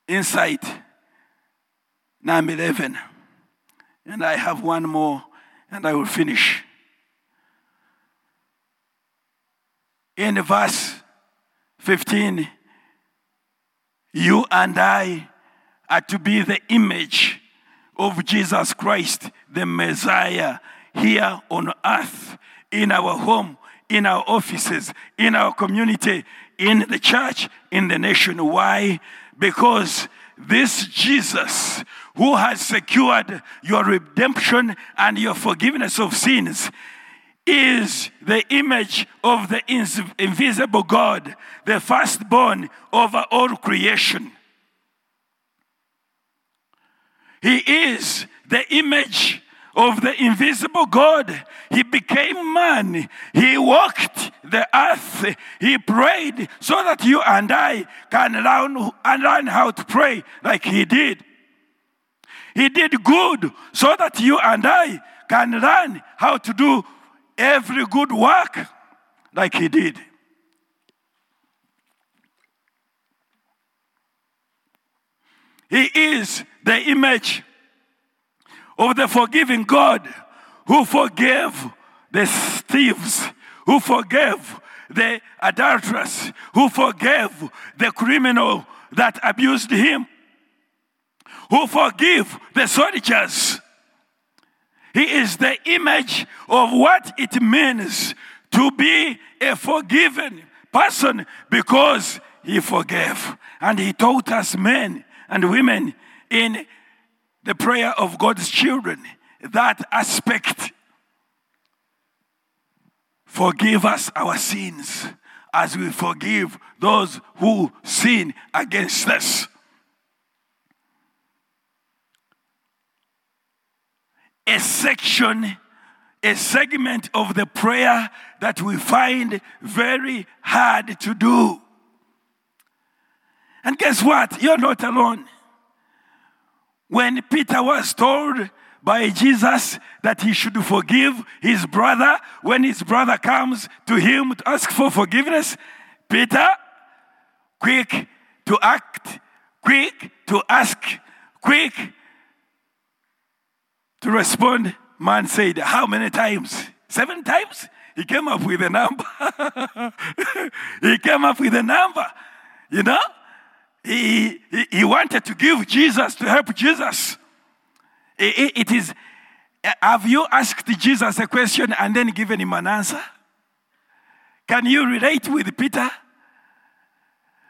insight. Now I'm 11. And I have one more and I will finish. In verse 15, you and I are to be the image of Jesus Christ, the Messiah, here on earth, in our home, in our offices, in our community, in the church, in the nation. Why? Because this Jesus, who has secured your redemption and your forgiveness of sins, is the image of the invisible God, the firstborn over all creation. He is the image of the invisible God. He became man. He walked the earth. He prayed so that you and I can learn how to pray like he did. He did good so that you and I can learn how to do every good work like he did. He is the image of the forgiving God who forgave the thieves, who forgave the adulterers, who forgave the criminal that abused him, who forgive the soldiers. He is the image of what it means to be a forgiven person because he forgave. And he taught us men and women in the prayer of God's children that aspect. Forgive us our sins as we forgive those who sin against us. A segment of the prayer that we find very hard to do. And guess what? You're not alone. When Peter was told by Jesus that he should forgive his brother, when his brother comes to him to ask for forgiveness, Peter, quick to act, quick to ask, quick to respond, man said, how many times? 7 times? He came up with a number. You know? He wanted to give Jesus, to help Jesus. It is, have you asked Jesus a question and then given him an answer? Can you relate with Peter?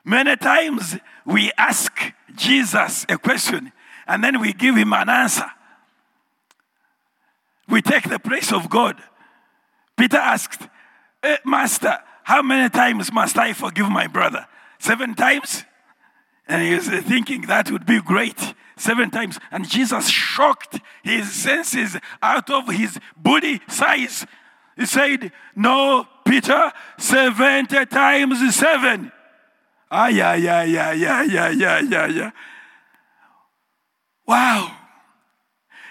Many times we ask Jesus a question and then we give him an answer. We take the place of God. Peter asked, Master, how many times must I forgive my brother? 7 times? And he was thinking that would be great. 7 times. And Jesus shocked his senses out of his body size. He said, no, Peter, 70 times 7. Wow.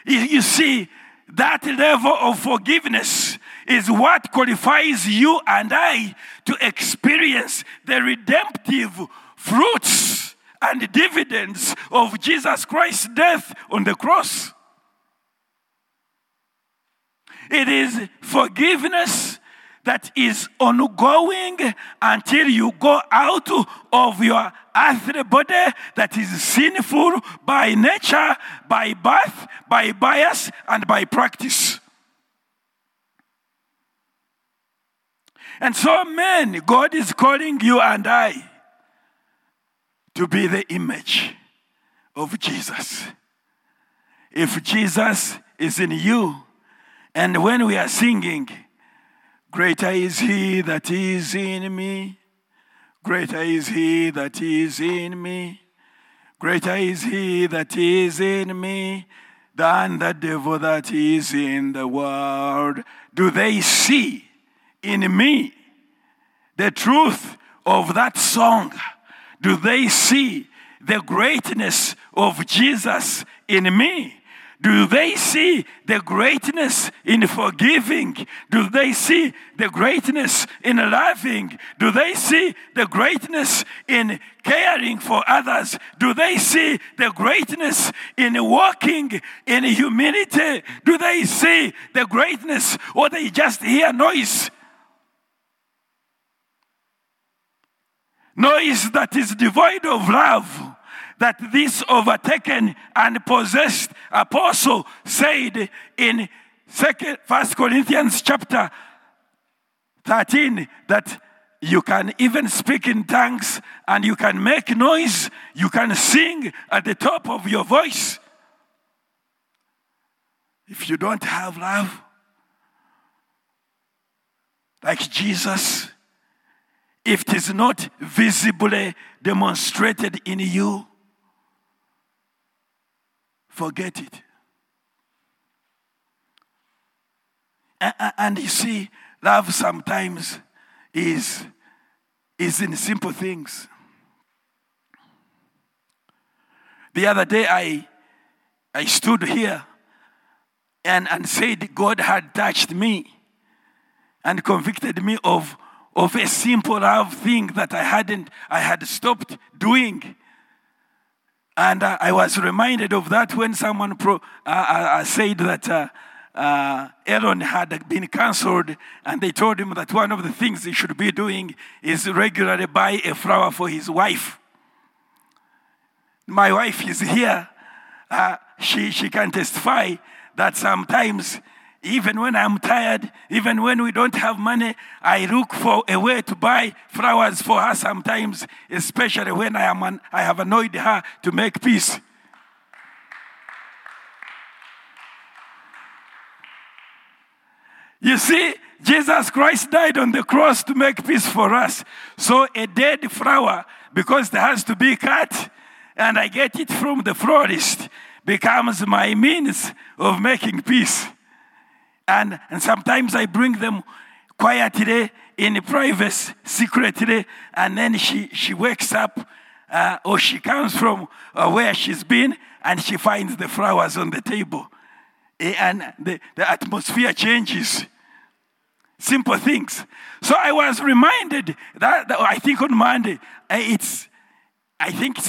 You see, that level of forgiveness is what qualifies you and I to experience the redemptive fruits and dividends of Jesus Christ's death on the cross. It is forgiveness that is ongoing until you go out of your earthly body that is sinful by nature, by birth, by bias, and by practice. And so, men, God is calling you and I to be the image of Jesus. If Jesus is in you, and when we are singing, greater is he that is in me, greater is he that is in me, greater is he that is in me than the devil that is in the world. Do they see in me the truth of that song? Do they see the greatness of Jesus in me? Do they see the greatness in forgiving? Do they see the greatness in loving? Do they see the greatness in caring for others? Do they see the greatness in walking in humility? Do they see the greatness, or they just hear noise? Noise that is devoid of love. That this overtaken and possessed apostle said in 1 Corinthians chapter 13, that you can even speak in tongues and you can make noise, you can sing at the top of your voice. If you don't have love, like Jesus, if it is not visibly demonstrated in you, forget it. And you see, love sometimes is in simple things. The other day I stood here and said God had touched me and convicted me of a simple love thing that I had stopped doing. And I was reminded of that when someone said that Aaron had been cancelled, and they told him that one of the things he should be doing is regularly buy a flower for his wife. My wife is here. She can testify that sometimes, even when I'm tired, even when we don't have money, I look for a way to buy flowers for her sometimes, especially when I have annoyed her, to make peace. You see, Jesus Christ died on the cross to make peace for us. So a dead flower, because it has to be cut, and I get it from the florist, becomes my means of making peace. And sometimes I bring them quietly, in privacy, secretly, and then she wakes up or she comes from where she's been, and she finds the flowers on the table. And the atmosphere changes. Simple things. So I was reminded that I think on Monday, it's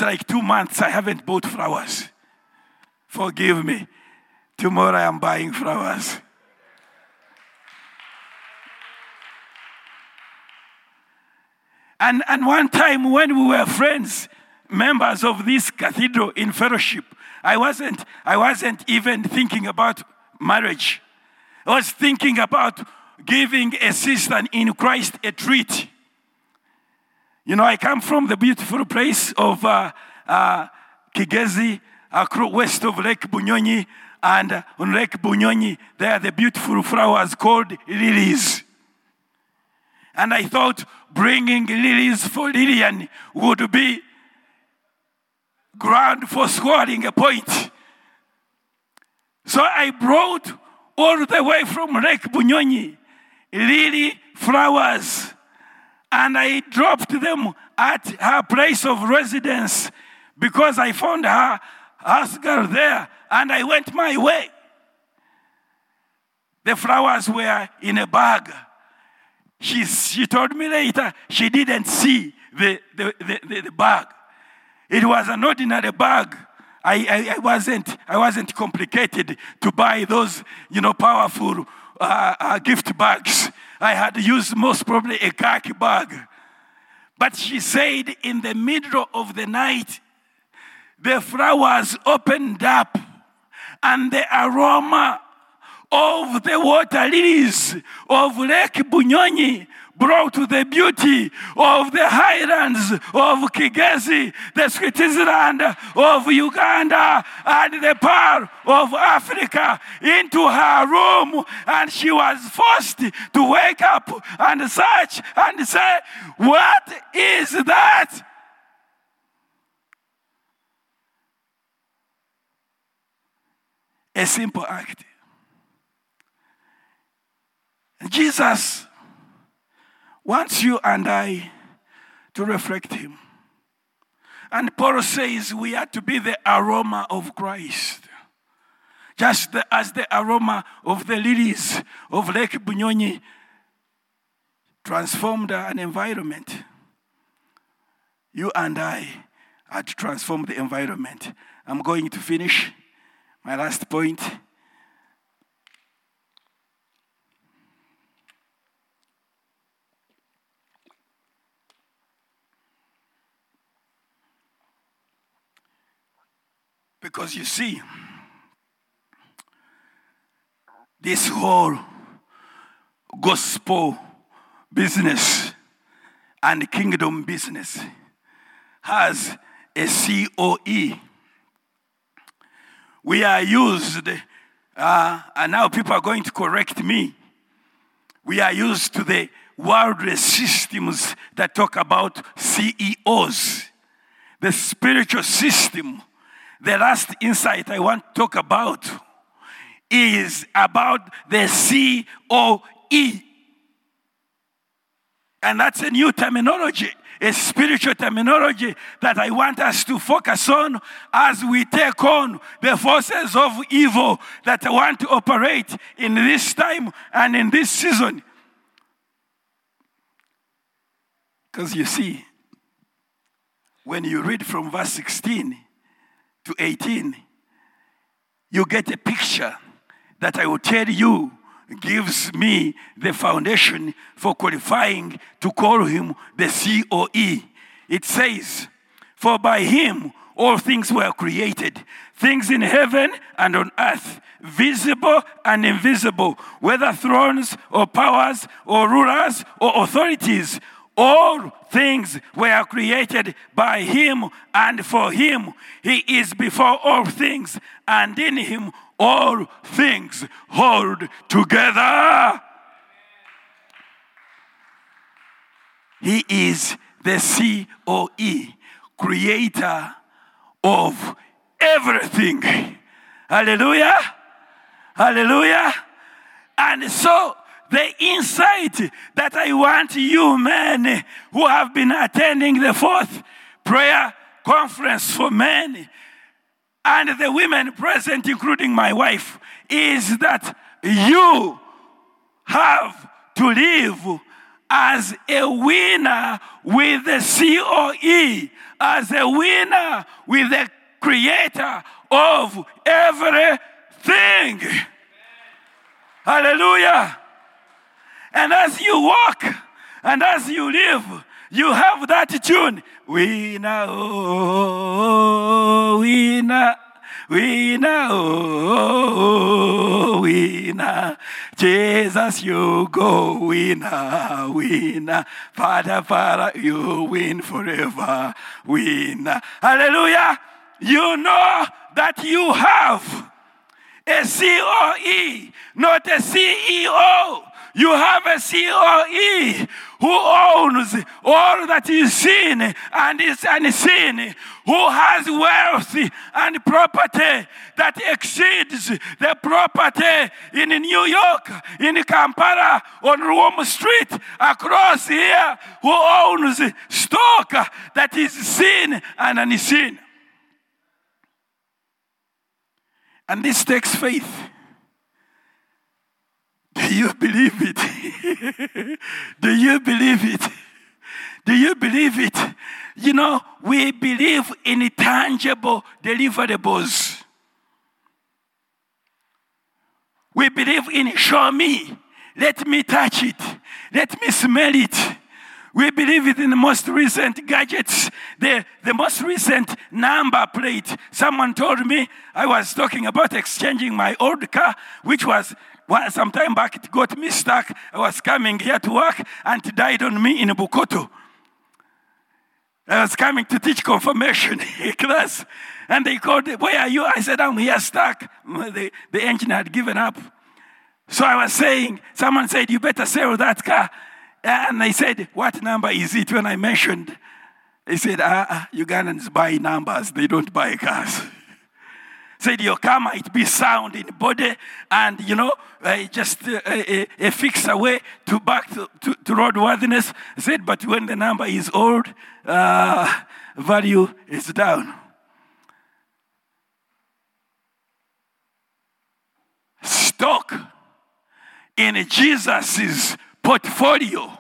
like 2 months I haven't bought flowers. Forgive me. Tomorrow I am buying flowers. And one time when we were friends, members of this cathedral in fellowship, I wasn't even thinking about marriage. I was thinking about giving a sister in Christ a treat. You know, I come from the beautiful place of Kigezi, west of Lake Bunyonyi, and on Lake Bunyonyi, there are the beautiful flowers called lilies. And I thought bringing lilies for Lillian would be ground for scoring a point. So I brought all the way from Lake Bunyonyi lily flowers, and I dropped them at her place of residence because I found her house girl there, and I went my way. The flowers were in a bag. She told me later she didn't see the bag. It was an ordinary bag. I wasn't complicated to buy those, you know, powerful gift bags. I had used most probably a khaki bag. But she said in the middle of the night, the flowers opened up, and the aroma of the water lilies of Lake Bunyonyi brought the beauty of the highlands of Kigezi, the Switzerland of Uganda, and the pearl of Africa into her room, and she was forced to wake up and search and say, "What is that?" A simple act. Jesus wants you and I to reflect him. And Paul says we are to be the aroma of Christ. just as the aroma of the lilies of Lake Bunyonyi transformed an environment, you and I are to transform the environment. I'm going to finish my last point. Because you see, this whole gospel business and kingdom business has a COE. We are used, and now people are going to correct me, we are used to the worldly systems that talk about CEOs. The spiritual system, the last insight I want to talk about, is about the COE. And that's a new terminology, a spiritual terminology that I want us to focus on as we take on the forces of evil that want to operate in this time and in this season. Because you see, when you read from verse 16 to 18, you get a picture that I will tell you gives me the foundation for qualifying to call him the COE. It says, "For by him all things were created, things in heaven and on earth, visible and invisible, whether thrones or powers or rulers or authorities. All things were created by him and for him. He is before all things, and in him all things hold together." Amen. He is the COE, creator of everything. Hallelujah. Hallelujah. And so the insight that I want you men who have been attending the fourth prayer conference for men, and the women present, including my wife, is that you have to live as a winner with the COE, as a winner with the creator of everything. Amen. Hallelujah. And as you walk and as you live, you have that tune. Winner, oh, winner, winner, oh, winner. Jesus, you go, winner, winner. Father, Father, you win forever, winner. Hallelujah. You know that you have a COE, not a CEO. You have a COE who owns all that is seen and is unseen, who has wealth and property that exceeds the property in New York, in Kampala, on Rome Street, across here, who owns stock that is seen and unseen. And this takes faith. Do you believe it? Do you believe it? Do you believe it? You know, we believe in tangible deliverables. We believe in show me, let me touch it, let me smell it. We believe it in the most recent gadgets, the most recent number plate. Someone told me, I was talking about exchanging my old car, which was some time back, it got me stuck. I was coming here to work and it died on me in Bukoto. I was coming to teach confirmation class and they called, "Where are you?" I said, "I'm here stuck." The engine had given up. So I was saying, someone said, "You better sell that car." And I said, "What number is it?" When I mentioned, they said, Ugandans buy numbers, they don't buy cars. Said, "Your car might be sound in body and, you know, just a fix away to back to roadworthiness." I said, "But when the number is old, value is down." stock in Jesus' portfolio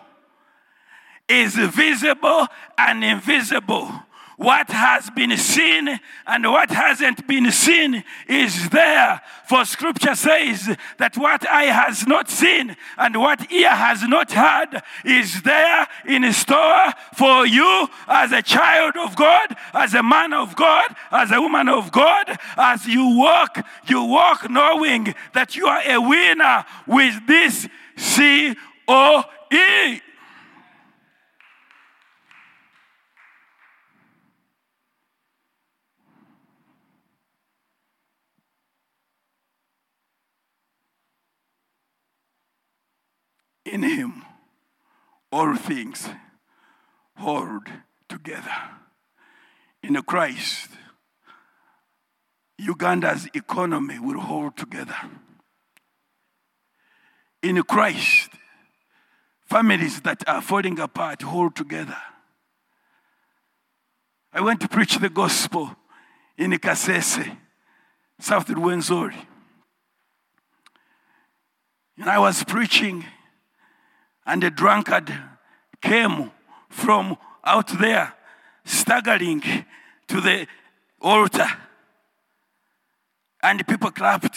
is visible and invisible. What has been seen and what hasn't been seen is there. For Scripture says that what eye has not seen and what ear has not heard is there in store for you as a child of God, as a man of God, as a woman of God. As you walk knowing that you are a winner with this COE. In him, all things hold together. In Christ, Uganda's economy will hold together. In Christ, families that are falling apart hold together. I went to preach the gospel in Kasese, South Rwenzori. And I was preaching, and a drunkard came from out there, staggering to the altar. And people clapped.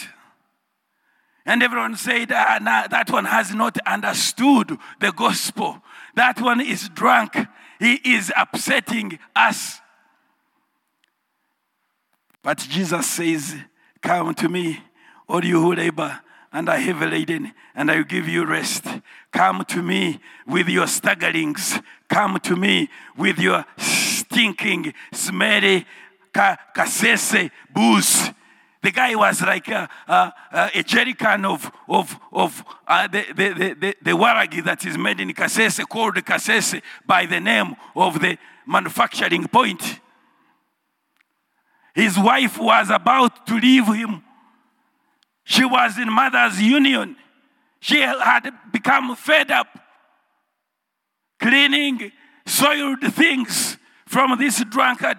And everyone said, nah, that one has not understood the gospel. That one is drunk. He is upsetting us. But Jesus says, come to me, all you who labor and are heavy laden, and I will give you rest. Come to me with your staggerings. Come to me with your stinking, smelly, kasese booze. The guy was like a jerry can of the waragi that is made in Kasese, called Kasese by the name of the manufacturing point. His wife was about to leave him. She was in mother's union. She had become fed up cleaning soiled things from this drunkard.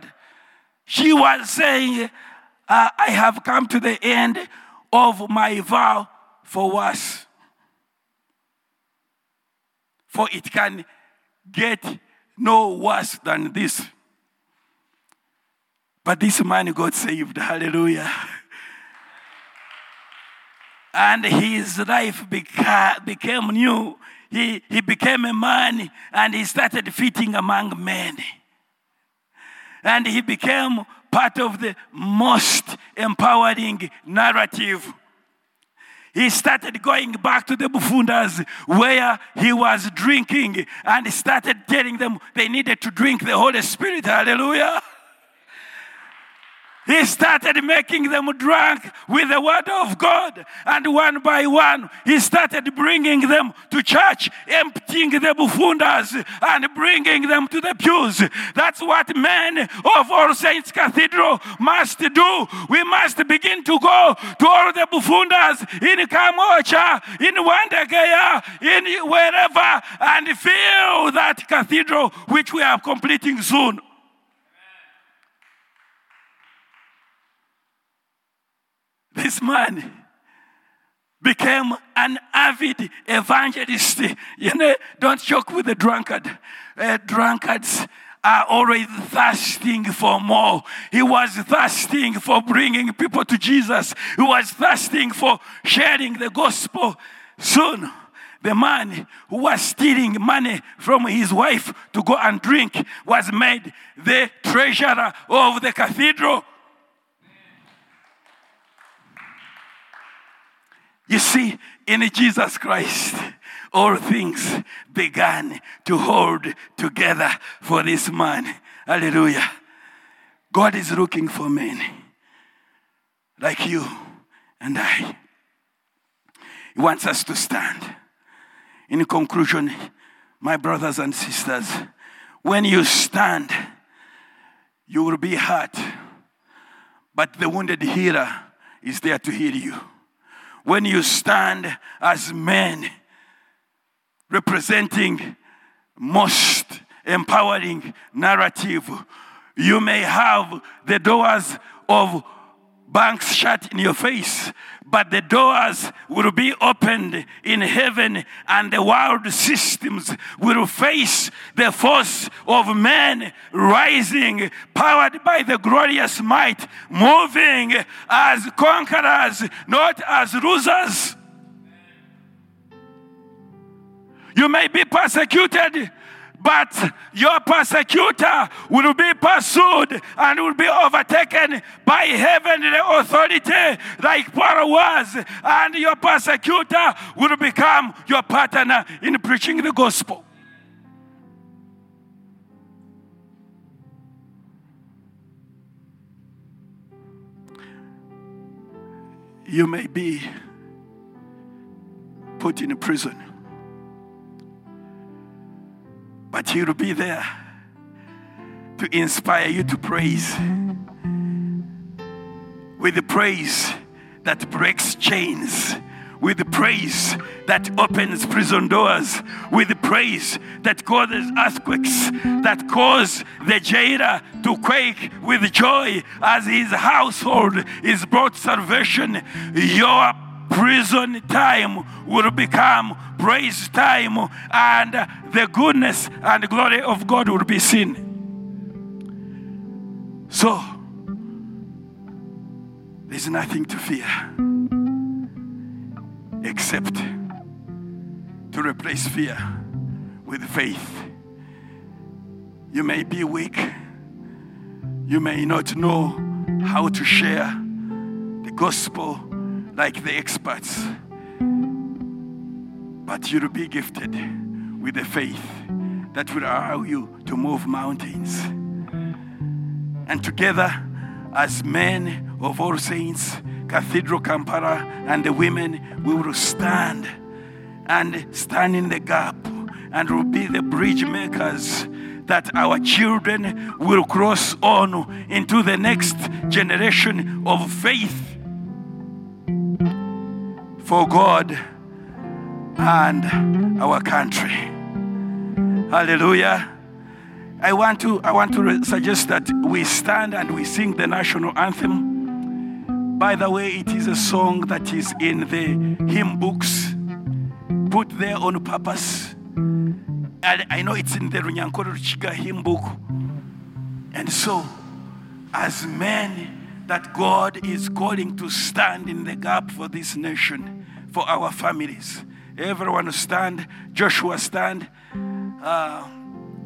She was saying, I have come to the end of my vow for worse. For it can get no worse than this. But this man got saved. Hallelujah. And his life became new. He became a man, and he started fitting among men. And he became part of the most empowering narrative. He started going back to the Bufundas where he was drinking and started telling them they needed to drink the Holy Spirit. Hallelujah. He started making them drunk with the word of God. And one by one, he started bringing them to church, emptying the bufundas and bringing them to the pews. That's what men of All Saints Cathedral must do. We must begin to go to all the bufundas in Kamocha, in Wandageya, in wherever, and fill that cathedral which we are completing soon. This man became an avid evangelist. You know, don't joke with the drunkard. Drunkards are always thirsting for more. He was thirsting for bringing people to Jesus. He was thirsting for sharing the gospel. Soon, the man who was stealing money from his wife to go and drink was made the treasurer of the cathedral. You see, in Jesus Christ, all things began to hold together for this man. Hallelujah. God is looking for men like you and I. He wants us to stand. In conclusion, my brothers and sisters, when you stand, you will be hurt, but the wounded healer is there to heal you. When you stand as men representing most empowering narrative, you may have the doors of banks shut in your face, but the doors will be opened in heaven, and the world systems will face the force of men rising, powered by the glorious might, moving as conquerors, not as losers. You may be persecuted, but your persecutor will be pursued and will be overtaken by heavenly authority, like Paul was, and your persecutor will become your partner in preaching the gospel. You may be put in prison, but He will be there to inspire you to praise with the praise that breaks chains, with the praise that opens prison doors, with the praise that causes earthquakes, that cause the jailer to quake with joy as his household is brought salvation. Your prison time will become praise time, and the goodness and glory of God will be seen. So, there's nothing to fear except to replace fear with faith. You may be weak, you may not know how to share the gospel like the experts, but you'll be gifted with the faith that will allow you to move mountains. And together, as men of All Saints Cathedral Kampala and the women, we will stand and stand in the gap, and will be the bridge makers that our children will cross on into the next generation of faith for God and our country. Hallelujah. I want to suggest that we stand and we sing the national anthem. By the way, it is a song that is in the hymn books, put there on purpose. And I know it's in the Runyankore-Chiga hymn book. And so, as men that God is calling to stand in the gap for this nation, for our families. Everyone stand. Joshua, stand.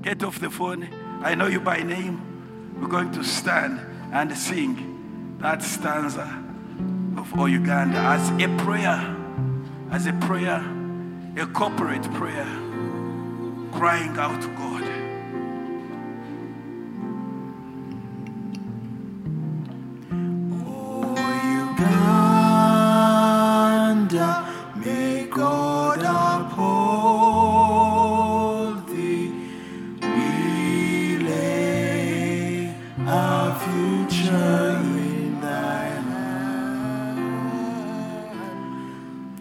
Get off the phone. I know you by name. We're going to stand and sing that stanza of O Uganda as a prayer, a corporate prayer, crying out to God. May God uphold thee. We lay our future in thy hand.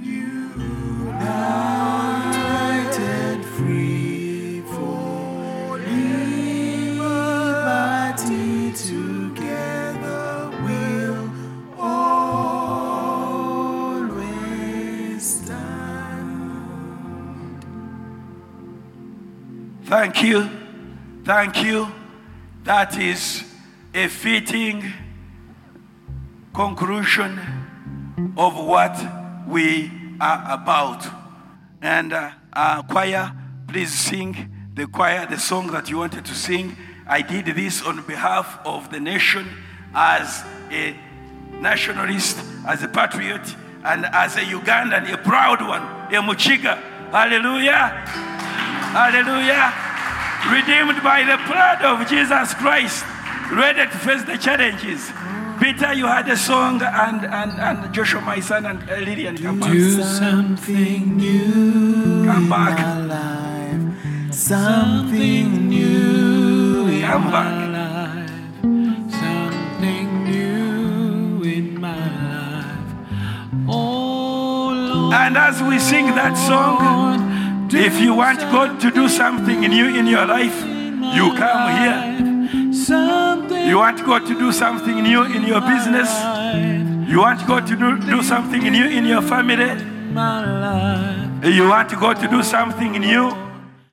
United, free for liberty together. Thank you. Thank you. That is a fitting conclusion of what we are about. And choir, please sing the choir, the song that you wanted to sing. I did this on behalf of the nation as a nationalist, as a patriot, and as a Ugandan, a proud one, a Muchiga. Hallelujah. Hallelujah. Redeemed by the blood of Jesus Christ. Ready to face the challenges. Peter, you had a song, and Joshua, my son, and Lillian, come back. Do something new in my life. Something new in my life. Something new in my life. Oh, Lord. And as we sing that song, if you want God to do something new in your life, you come here. You You want God to do something new in your business. You want God to do something new in your family. You want God to do something new